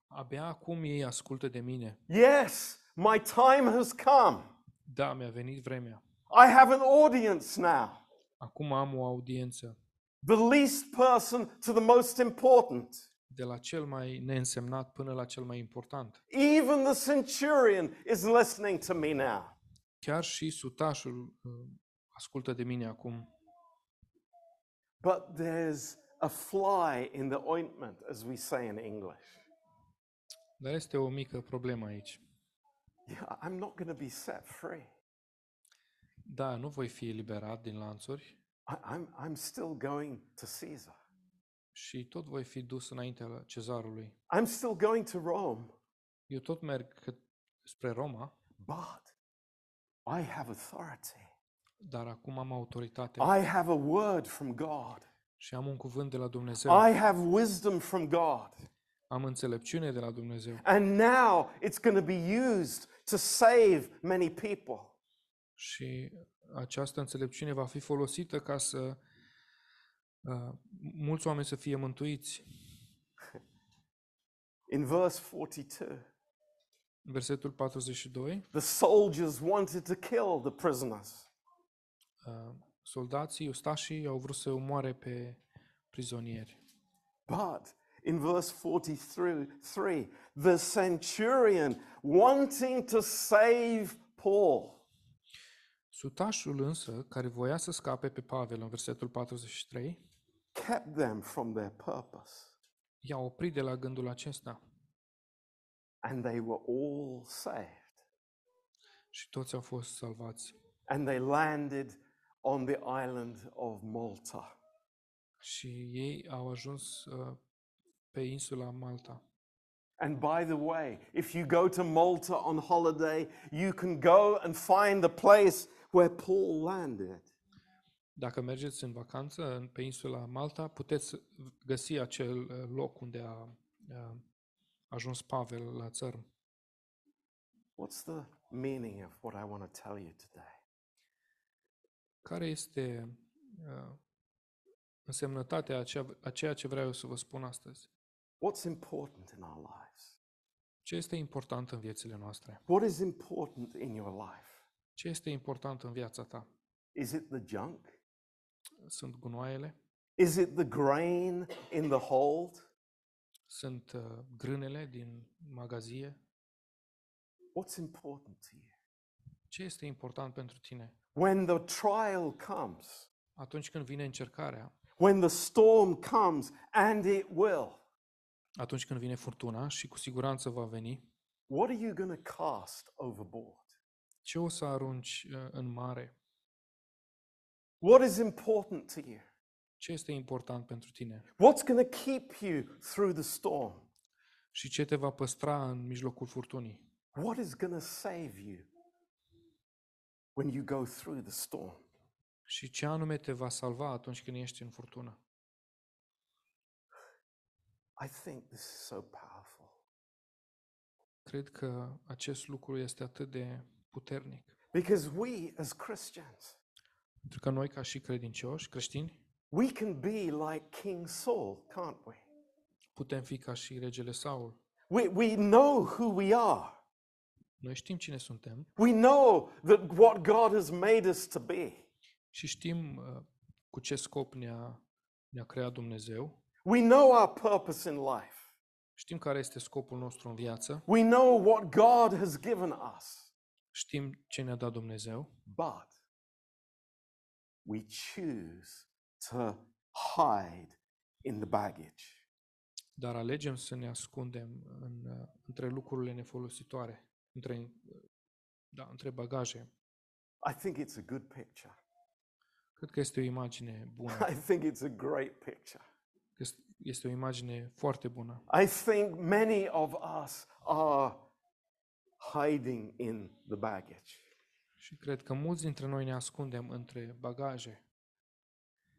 Abia acum ei ascultă de mine. Yes, my time has come. Da, mi-a venit vremea. I have an audience now. Acum am o audiență. The least person to the most important. De la cel mai neînsemnat până la cel mai important. Even the centurion is listening to me now. Chiar și sutașul ascultă de mine acum. But there's a fly in the ointment, as we say in English. Dar este o mică problemă aici. Yeah, I'm not going to be set free. Da, nu voi fi eliberat din lanțuri. I'm I'm still going to Caesar. Și tot voi fi dus înaintea Cezarului. I'm still going to Rome. Eu tot merg spre Roma. But I have authority. Dar acum am autoritate. I have a word from God. Și am un cuvânt de la Dumnezeu. I have wisdom from God. Am înțelepciune de la Dumnezeu. And now it's going to be used to save many people. Și această înțelepciune va fi folosită ca să uh, mulți oameni să fie mântuiți. In verse forty-two. Versetul patruzeci și doi. The soldiers wanted to kill the prisoners. Uh, soldații, ustașii au vrut să omoare pe prizonieri. But in verse forty-three, the centurion wanting to save Paul. Sutașul însă, care voia să scape pe Pavel în versetul patruzeci și trei, kept them from their purpose. I-a oprit de la gândul acesta. And they were all saved. Și toți au fost salvați. And they landed on the island of Malta. Și ei au ajuns uh, pe insula Malta. And by the way, if you go to Malta on holiday, you can go and find the place where Paul landed. Dacă mergeți în vacanță pe insula Malta, puteți găsi acel loc unde a a ajuns Pavel la țărm. What's the meaning of what I want to tell you today? Care este uh, însemnătatea a ceea ce vreau să vă spun astăzi? What's important in our lives? Ce este important în viețile noastre? What is important in your life? Ce este important în viața ta? Is it the junk? Sunt gunoaiele? Is it the grain in the hold? Sunt uh, grânele din magazie? What's important to you? Ce este important pentru tine? When the trial comes, atunci când vine încercarea, when the storm comes, and it will, atunci când vine furtuna și cu siguranță va veni, what are you going to cast overboard? Ce o să arunci uh, în mare? What is important to you? Ce este important pentru tine? What's going to keep you through the storm? Și ce te va păstra în mijlocul furtunii? What is going to save you when you go through the storm? Și ce anume te va salva atunci când ești în furtună? I think this is so powerful. Cred că acest lucru este atât de puternic. Because we as Christians, pentru că noi ca și credincioși, creștini, we can be like King Saul, can't we? Putem fi ca și regele Saul. We we know who we are. Noi știm cine suntem. We know that what God has made us to be. Și știm uh, cu ce scop ne-a ne-a creat Dumnezeu. We know our purpose in life. Știm care este scopul nostru în viață. We know what God has given us. Știm ce ne-a dat Dumnezeu. But we choose to hide in the baggage. Dar alegem să ne ascundem în, între lucrurile nefolositoare. Între, da, între bagaje. I think it's a good picture. Cred că este o imagine bună. I think it's a great picture. Este o imagine foarte bună. I think many of us are hiding in the baggage. Și cred că mulți dintre noi ne ascundem între bagaje.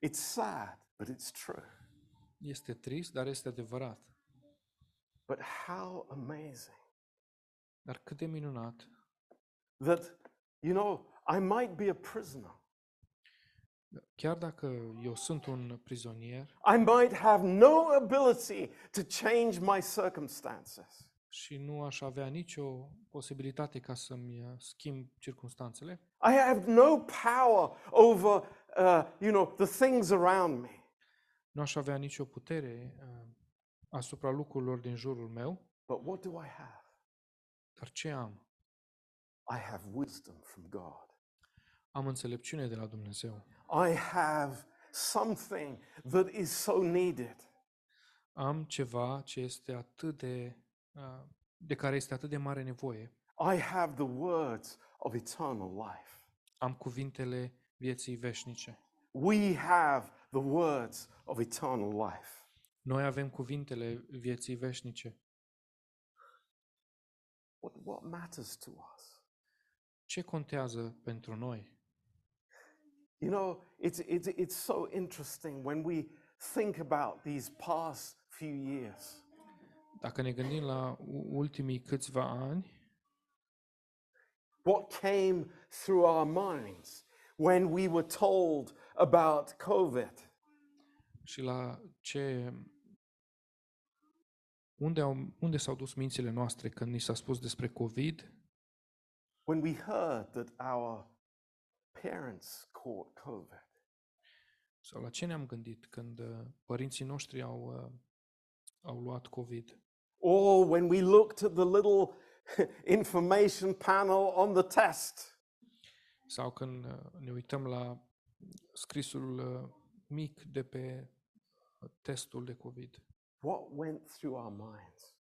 It's sad, but it's true. Este trist, dar este adevărat. But how amazing. Dar cât de minunat. That, you know, I might be a prisoner. Chiar dacă eu sunt un prizonier, I might have no ability to change my circumstances. Și nu aș avea nicio posibilitate ca să-mi schimb circumstanțele. I have no power over, uh, you know, the things around me. Nu aș avea nicio putere uh, asupra lucrurilor din jurul meu. But what do I have? Dar ce am? I have wisdom from God. Am înțelepciune de la Dumnezeu. I have something that is so needed. Am ceva ce este atât de de care este atât de mare nevoie. I have the words of eternal life. Am cuvintele vieții veșnice. We have the words of eternal life. Noi avem cuvintele vieții veșnice. What, what matters to us? Ce contează pentru noi? You know, it's it's it's so interesting when we think about these past few years. Dacă ne gândim la ultimii câțiva ani, what came through our minds when we were told about COVID? Și la ce Unde, au, unde s-au dus mințile noastre când ni s-a spus despre COVID? When we heard that our parents caught COVID. Sau la ce ne-am gândit când părinții noștri au, au luat COVID? Or when we looked at the little information panel on the test. Sau când ne uităm la scrisul mic de pe testul de COVID. What went through our minds?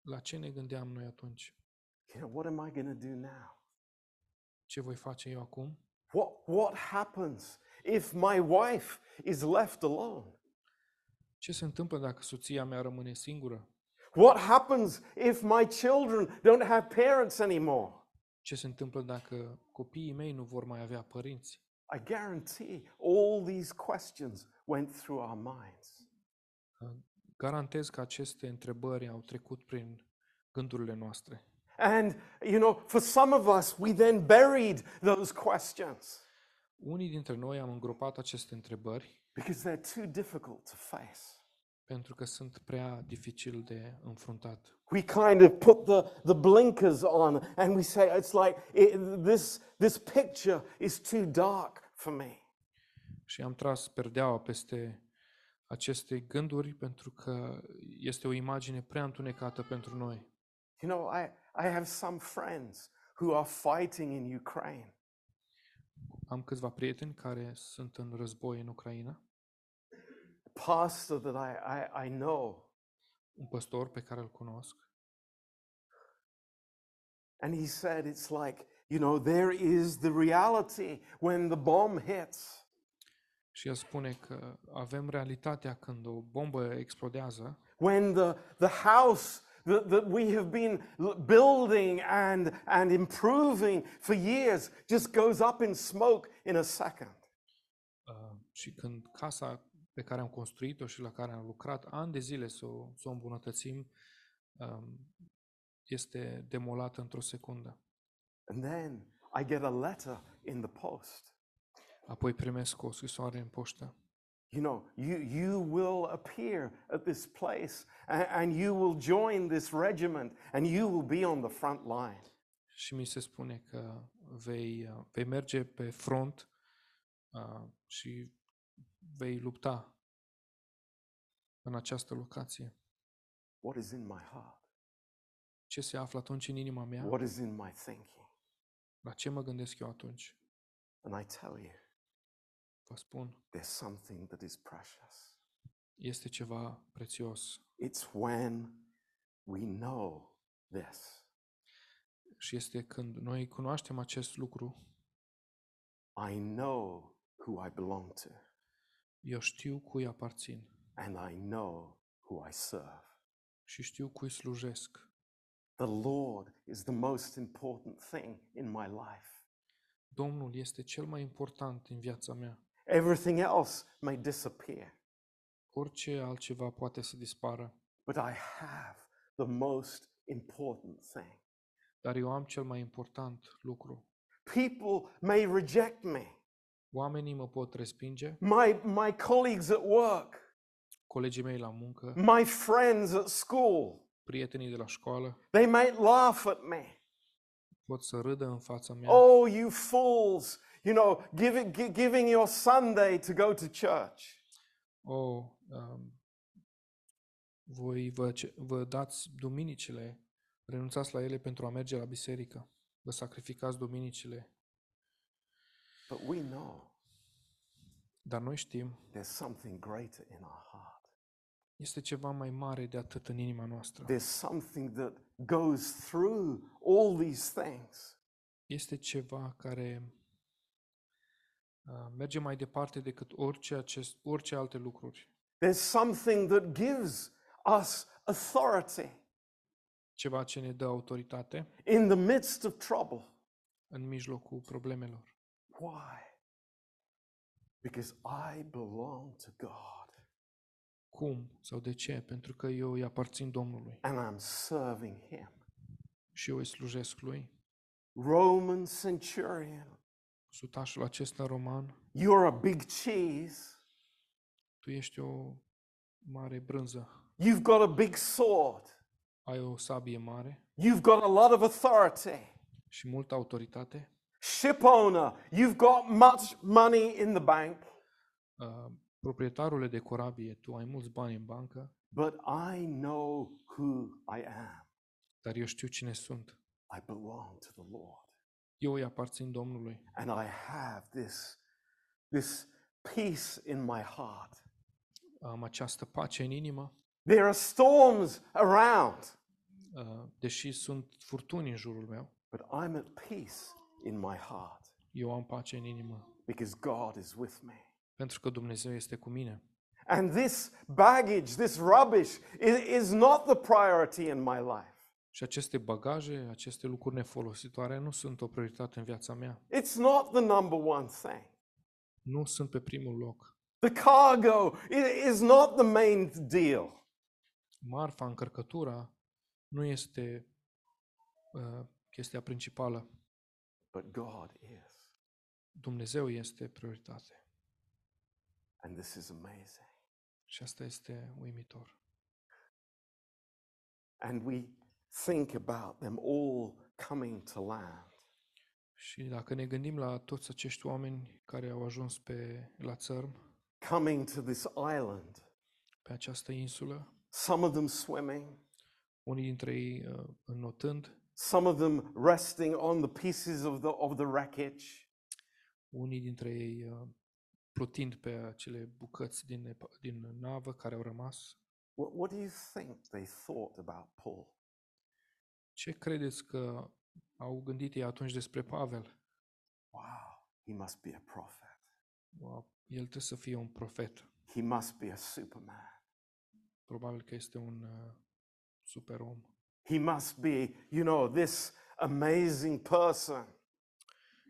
La ce ne gândeam noi atunci? You know, what am I going to do now? Ce voi face eu acum? What what happens if my wife is left alone? Ce se întâmplă dacă soția mea rămâne singură? What happens if my children don't have parents anymore? Ce se întâmplă dacă copiii mei nu vor mai avea părinți? I guarantee all these questions went through our minds. Garantez că aceste întrebări au trecut prin gândurile noastre. And you know, for some of us, we then buried those questions. Unii dintre noi am îngropat aceste întrebări. Because they're too difficult to face. Pentru că sunt prea dificil de înfruntat. We kind of put the the blinkers on and we say it's like it, this this picture is too dark for me. Și am tras perdeaua peste aceste gânduri pentru că este o imagine prea întunecată pentru noi. You know, I I have some friends who are fighting in Ukraine. Am câțiva prieteni care sunt în război în Ucraina. Pastor that I I I know. Un pastor pe care îl cunosc. And he said it's like, you know, there is the reality when the bomb hits. Și el spune că avem realitatea când o bombă explodează. When the the house that that we have been building and and improving for years just goes up in smoke in a second. Uh, și când casa pe care am construit-o și la care am lucrat ani de zile să o, să o îmbunătățim, um, este demolată într-o secundă. And then I get a letter in the post. Apoi primesc o scrisoare în poștă. You know, you you will appear at this place and, and you will join this regiment and you will be on the front line. Și mi se spune că vei vei merge pe front uh, și vei lupta în această locație. What is in my heart? Ce se află atunci în inima mea? What is in my thinking? La ce mă gândesc eu atunci? And I tell you. Vă spun. There's something that is precious. Este ceva prețios. It's when we know this. Și este când noi cunoaștem acest lucru. I know who I belong to. Eu știu cui aparțin. And I know who I serve. Și știu cui slujesc. The Lord is the most important thing in my life. Domnul este cel mai important în viața mea. Everything else may disappear. Orice altceva poate să dispară. But I have the most important thing. Dar eu am cel mai important lucru. People may reject me. Oamenii mă pot respinge. My my colleagues at work. Colegii mei la muncă. My friends at school. Prietenii de la școală. They might laugh at me. Pot să râdă în fața mea. Oh, you fools, you know, giving giving your Sunday to go to church. Oh, um, voi vă, vă dați duminicile, renunțați la ele pentru a merge la biserică. Vă sacrificați duminicile. But we know. Dar noi știm. There's something greater in our heart. Este ceva mai mare de atât în inima noastră. There's something that goes through all these things. Este ceva care uh, merge mai departe decât orice acest orice alte lucruri. There's something that gives us authority. Ceva ce ne dă autoritate. In the midst of trouble. În mijlocul problemelor. Why? Because I belong to God. Cum sau de ce? Pentru că eu îi aparțin Domnului. And I'm serving him. Și eu îi slujesc lui. Roman centurion. Sutașul acesta roman. You're a big cheese. Tu ești o mare brânză. You've got a big sword. Ai o sabie mare. You've got a lot of authority. Și multă autoritate. Ship owner, you've got much money in the bank. Uh, proprietarule de corabie, tu ai mulți bani în bancă. But I know who I am. Dar eu știu cine sunt. I belong to the Lord. Eu îi aparțin Domnului. And I have this this peace in my heart. Am această pace în inimă. There are storms around. Uh, deși sunt furtuni în jurul meu. But I'm at peace in my heart. Eu am pace în inimă. Because God is with me. Pentru că Dumnezeu este cu mine. And this baggage, this rubbish is, is not the priority in my life. Și aceste bagaje, aceste lucruri nefolositoare nu sunt o prioritate în viața mea. It's not the number one thing. Nu sunt pe primul loc. The cargo is not the main deal. marfa, încărcătura, nu este uh, chestia principală. But God is. Dumnezeu este prioritate. And this is amazing. Și asta este uimitor. And we think about them all coming to land. Și dacă ne gândim la toți acești oameni care au ajuns pe la țărm, coming to this island, pe această insulă, some of them swimming, unii dintre ei uh, înnotând, some of them resting on the pieces of the of the wreckage, unii dintre ei uh, plutind pe acele bucăți din din navă care au rămas. What, what do you think they thought about Paul? Ce credeți că au gândit ei atunci despre Pavel? Wow, he must be a prophet. Wow, el trebuie să fie un profet. He must be a superman. Probabil că este un uh, superom. He must be, you know, this amazing person.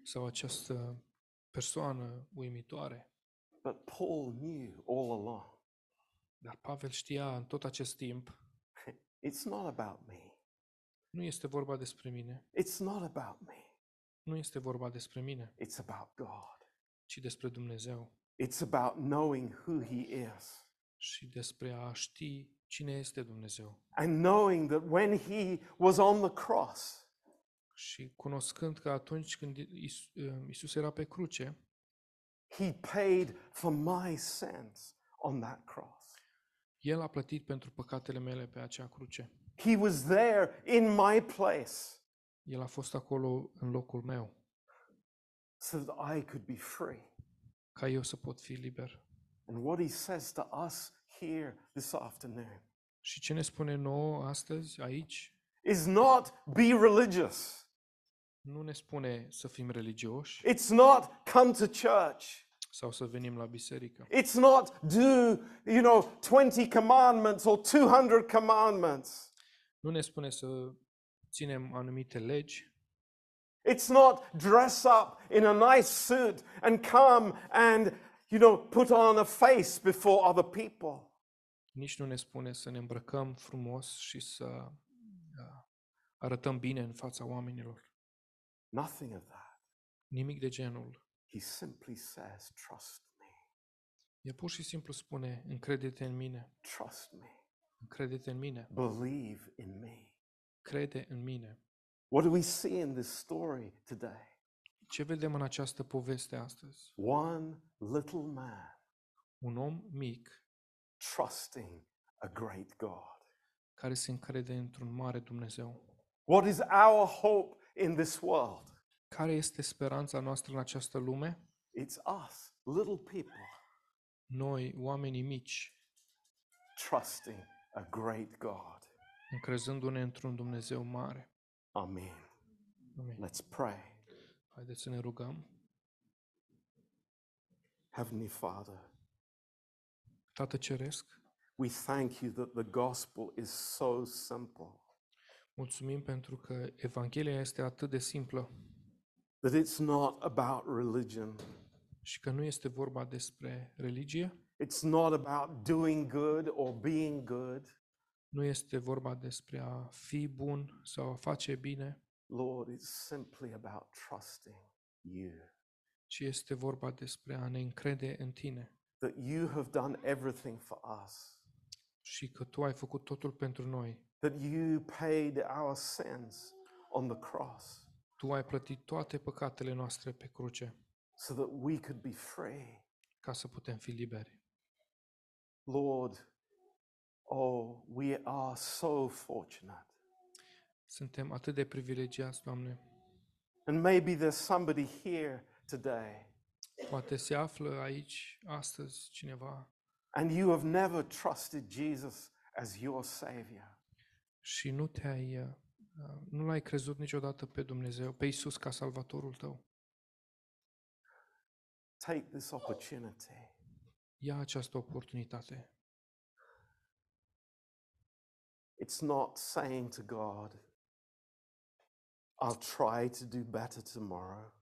Sau această persoană uimitoare. But Paul knew all along. Dar Pavel știa în tot acest timp. It's not about me. Nu este vorba despre mine. It's not about me. Nu este vorba despre mine. It's about God. Ci despre Dumnezeu. It's about knowing who he is. Și despre a ști cine este Dumnezeu. And knowing that when he was on the cross. Și cunoscând că atunci când Iisus era pe cruce, he paid for my sins on that cross. El a plătit pentru păcatele mele pe acea cruce. He was there in my place. El a fost acolo în locul meu. So that I could be free. Ca eu să pot fi liber. And what he says to us here this afternoon. Și ce ne spune nouă astăzi aici? Is not be religious. Nu ne spune să fim religioși. It's not come to church. Sau să venim la biserică. It's not do, you know, twenty commandments or two hundred commandments. Nu ne spune să ținem anumite legi. It's not dress up in a nice suit and come and, you know, put on a face before other people. Nici nu ne spune să ne îmbrăcăm frumos și să arătăm bine în fața oamenilor. Nothing of that. Nimic de genul. He simply says, trust me. El pur și simplu spune, încrede-te în mine. Trust me. Încrede-te în mine. Believe in me. Crede în mine. What do we see in this story today? Ce vedem în această poveste astăzi? One little man. Un om mic. Trusting a great God. Care se încrede într-un mare Dumnezeu. What is our hope in this world? Care este speranța noastră în această lume? It's us, little people. Noi, oamenii mici. Trusting a great God. Încrezându-ne într-un Dumnezeu mare. Amen. Amen. Let's pray. Haideți să ne rugăm. Heavenly Father. Tată ceresc. We thank you that the gospel is so simple. Mulțumim pentru că Evanghelia este atât de simplă. That it's not about religion. Și că nu este vorba despre religie. It's not about doing good or being good. Nu este vorba despre a fi bun sau a face bine. Lord, it's simply about trusting you. Ci este vorba despre a ne încrede în tine. That you have done everything for us. Și că tu ai făcut totul pentru noi. That you paid our sins on the cross. Tu ai plătit toate păcatele noastre pe cruce. So that we could be free. Ca să putem fi liberi. Lord, oh, we are so fortunate. Suntem atât de privilegiați, Doamne. And maybe there's somebody here today. Poate se află aici astăzi cineva. And you have never trusted Jesus as your savior. Și nu te-ai Nu l-ai crezut niciodată pe Dumnezeu, pe Iisus ca Salvatorul tău. Take this opportunity. Ia această oportunitate. It's not saying to God, I'll try to do better tomorrow.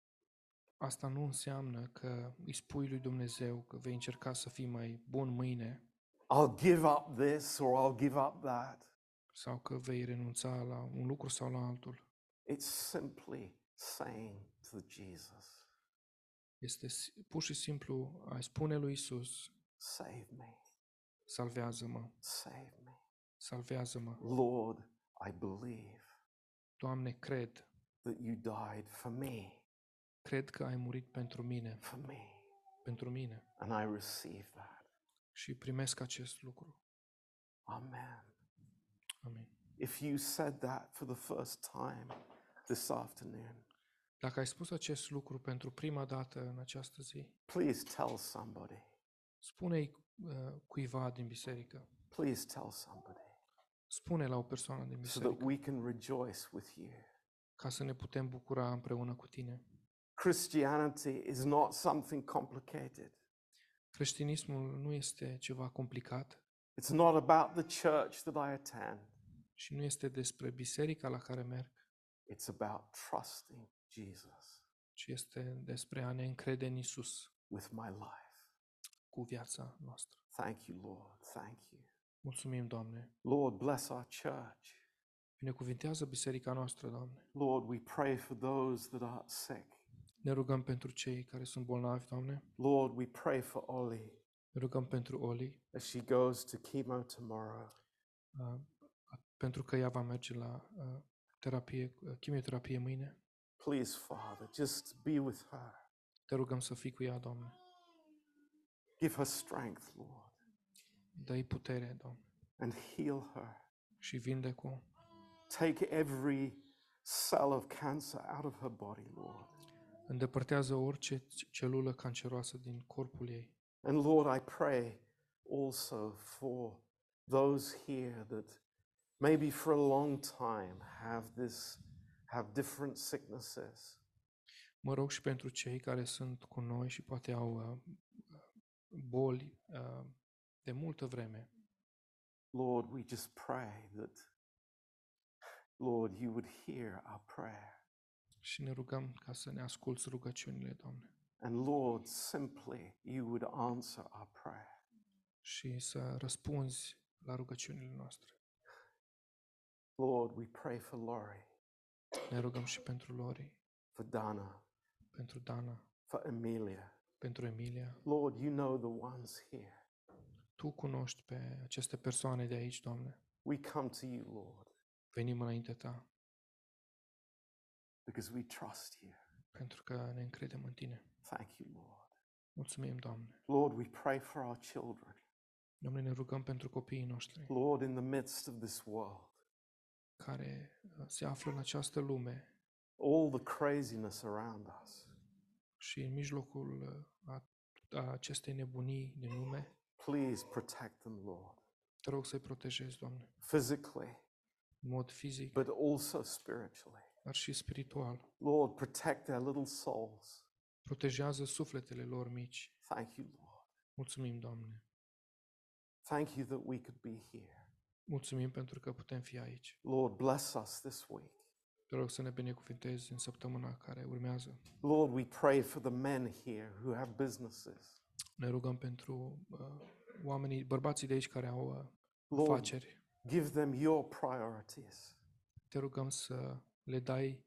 Asta nu înseamnă că îi spui lui Dumnezeu că vei încerca să fii mai bun mâine. I'll give up this or I'll give up that. Sau că vei renunța la un lucru sau la altul. It's simply saying to Jesus. Este pur și simplu a spune lui Isus. Save me. Salvează-mă. Save me. Salvează-mă. Lord, I believe. Doamne, cred. That you died for me. Cred că ai murit pentru mine. For me. Pentru mine. And I receive that. Și primesc acest lucru. Amen. Amen. If you said that for the first time this afternoon. Dacă ai spus acest lucru pentru prima dată în această zi. Please tell somebody. Spune-i uh, cuiva din biserică. Please tell somebody. Spune la o persoană din biserică. So that we can rejoice with you. Ca să ne putem bucura împreună cu tine. Christianity is not something complicated. Creștinismul nu este ceva complicat. It's not about the church that I attend. Și nu este despre biserica la care merg. It's about trusting Jesus. Ci este despre a ne încrede în Isus. With my life. Cu viața noastră. Thank you, Lord. Thank you. Mulțumim, Doamne. Lord, bless our church. Binecuvintează biserica noastră, Doamne. Lord, we pray for those that are sick. Ne rugăm pentru cei care sunt bolnavi, Doamne. Lord, we pray for Ollie. Ne rugăm pentru Ollie. As she goes to chemo tomorrow. Uh, pentru că ea va merge la uh, terapie, uh, chimioterapie mâine. Please, Father, just be with her. Te rugăm să fii cu ea, Doamne. Give her strength, Lord. Dă-i putere, Doamne. And heal her. Și vindecă-o. Take every cell of cancer out of her body, Lord. Îndepărtează orice celulă canceroasă din corpul ei. And Lord, I pray also for those here that maybe for a long time have this have different sicknesses. Mă rog și pentru cei care sunt cu noi și poate au uh, boli uh, de multă vreme. Lord, we just pray that Lord, you would hear our prayer. Și ne rugăm ca să ne asculți rugăciunile, Doamne. And Lord, simply you would answer our prayer. Și să răspunzi la rugăciunile noastre. Lord, we pray for Laurie. Ne rugăm și pentru Laurie. For Dana. Pentru Dana. For Emilia. Pentru Emilia. Lord, you know the ones here. Tu cunoști pe aceste persoane de aici, Doamne. We come to you, Lord. Venim înaintea ta. Because we trust you. Pentru că ne încredem în tine. Thank you, Lord. Mulțumim, Doamne. Lord, we pray for our children. Doamne, ne rugăm pentru copiii noștri. Lord, in the midst of this world, care se află în această lume. All the craziness around us. Și în mijlocul a, a acestei nebunii din lume. Please protect them, Lord. Te rog să-i protejezi, Doamne. Physically. În mod fizic. But also spiritually. Dar și spiritual. Lord, protect their little souls. Protejează sufletele lor mici. Thank you, Lord. Mulțumim, Doamne. Thank you that we could be here. Mulțumim pentru că putem fi aici. Lord, bless us this week. Te rog să ne binecuvântezi în săptămâna care urmează. Lord, we pray for the men here who have businesses. Ne rugăm pentru uh, oamenii, bărbații de aici care au uh, afaceri. Lord, give them your priorities. Te rugăm să le dai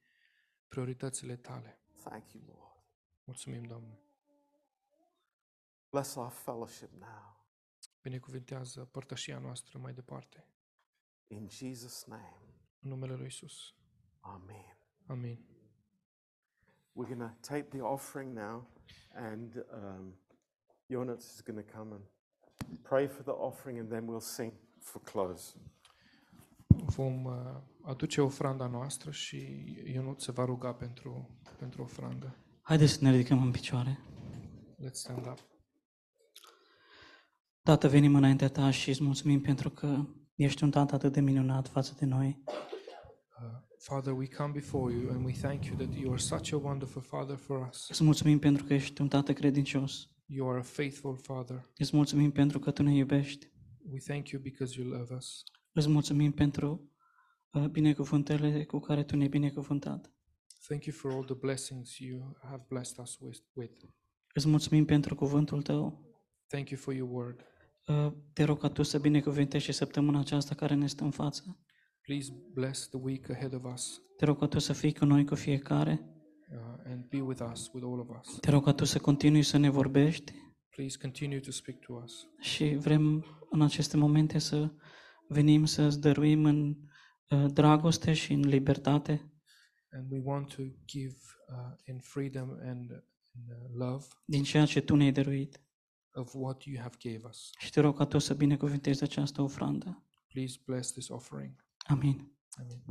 prioritățile tale. Thank you, Lord. Mulțumim, Doamne. Bless our fellowship now. Binecuvintează părtășia noastră mai departe. In Jesus' name. În numele lui Isus. Amen. Amen. We're going to take the offering now and um Jonathas is going to come and pray for the offering and then we'll sing for close. Vom uh, aduce ofranda noastră și Ionut se va ruga pentru, pentru ofrandă. Haideți să ne ridicăm în picioare. Let's stand up. Tată, venim înaintea ta și îți mulțumim pentru că ești un tată atât de minunat față de noi. Uh, Father, we come before you and we thank you that you are such a wonderful Father for us. Îți mulțumim pentru că ești un tată credincios. You are a faithful Father. Îți mulțumim pentru că tu ne iubești. We thank you because you love us. Îți mulțumim pentru uh, binecuvântările cu care tu ne-ai binecuvântat. Thank you for all the blessings you have blessed us with. Îți mulțumim pentru cuvântul tău. Thank you for your word. te rog ca Tu să binecuvântești săptămâna aceasta care ne stă în față. Please bless the week ahead of us. Te rog ca Tu să fii cu noi, cu fiecare. Uh, and be with us, with all of us. Te rog ca Tu să continui să ne vorbești. Please continue to speak to us. Și vrem în aceste momente să venim să îți dăruim în uh, dragoste și în libertate. And we want to give uh, in freedom and in love. Din ceea ce Tu ne-ai dăruit. Of what you have gave us. Și te rog ca Tu să binecuvântezi această ofrandă. Please bless this offering. Amin. Amin.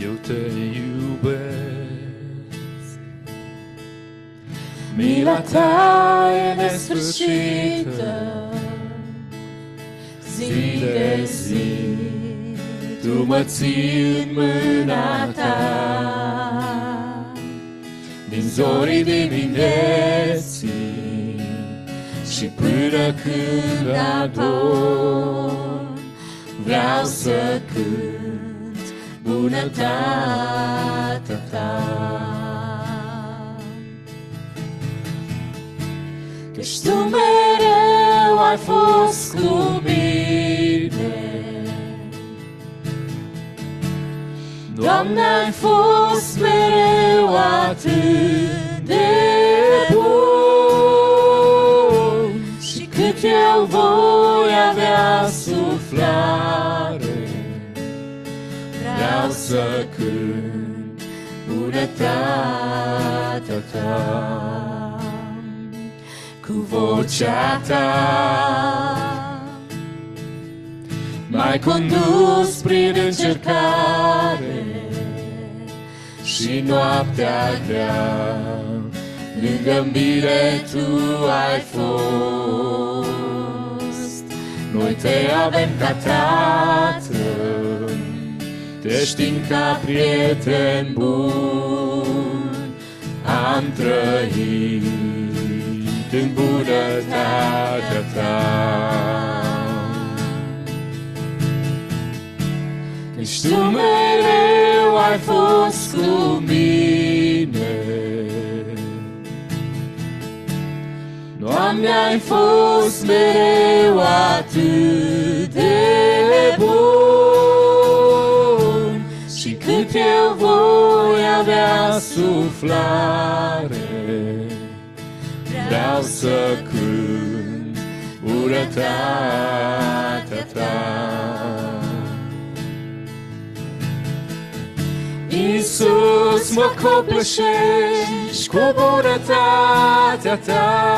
Eu te iubesc, mila ta e nesfârșită, zi de zi, tu mă ții în mâna ta. Din zorii dimineții și până când adorm, vreau să cânt bunătatea ta. Căci tu mereu ai fost cu mine, Doamne, ai fost mereu atât de bun, și cât eu voi avea suflare, vreau să cânt bunătatea ta. Cu vocea ta m-ai condus prin încercare și noaptea grea, lângă mine tu ai fost. Noi te avem ca Tatăl, te știm ca prieten bun, am trăit în bunătatea ta. Căci tu mereu ai fost cu mine, Doamne, ai fost mereu atât de bun, și cât eu voi avea suflare, vreau să cânt bunătatea ta. Iisus, mă copleșești cu bunătatea ta.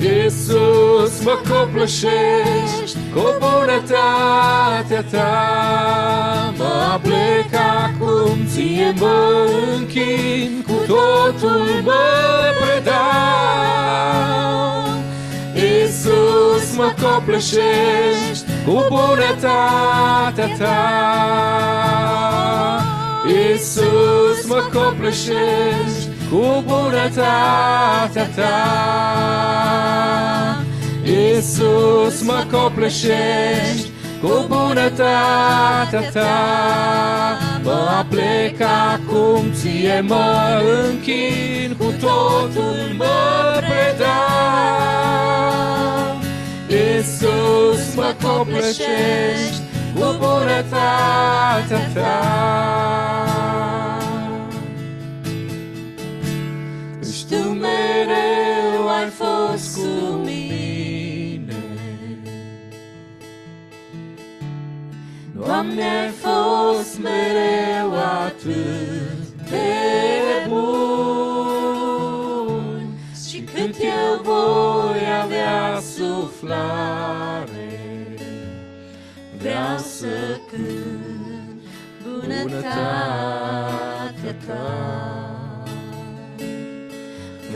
Iisus, mă copleșești cu bunătatea ta. Mă aplec acum, ție mă închin, cu totul mă predau. Iisus, mă copleșești cu bunătatea ta. Iisus, mă copleșești cu bunătatea ta. Iisus, mă copleșești cu bunătatea ta. Mă aplec acum, ție mă închin, cu totul mă predau. Iisus, mă copleșești cu bunătatea ta. Tu mereu ai fost cu mine, Doamne, ai fost mereu atât de bun, și că umflare. Vreau să cânt bunătatea ta.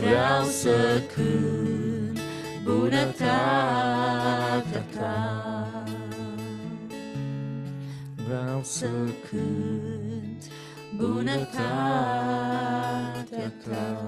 Vreau să cânt bunătatea ta. Vreau să cânt bunătatea ta.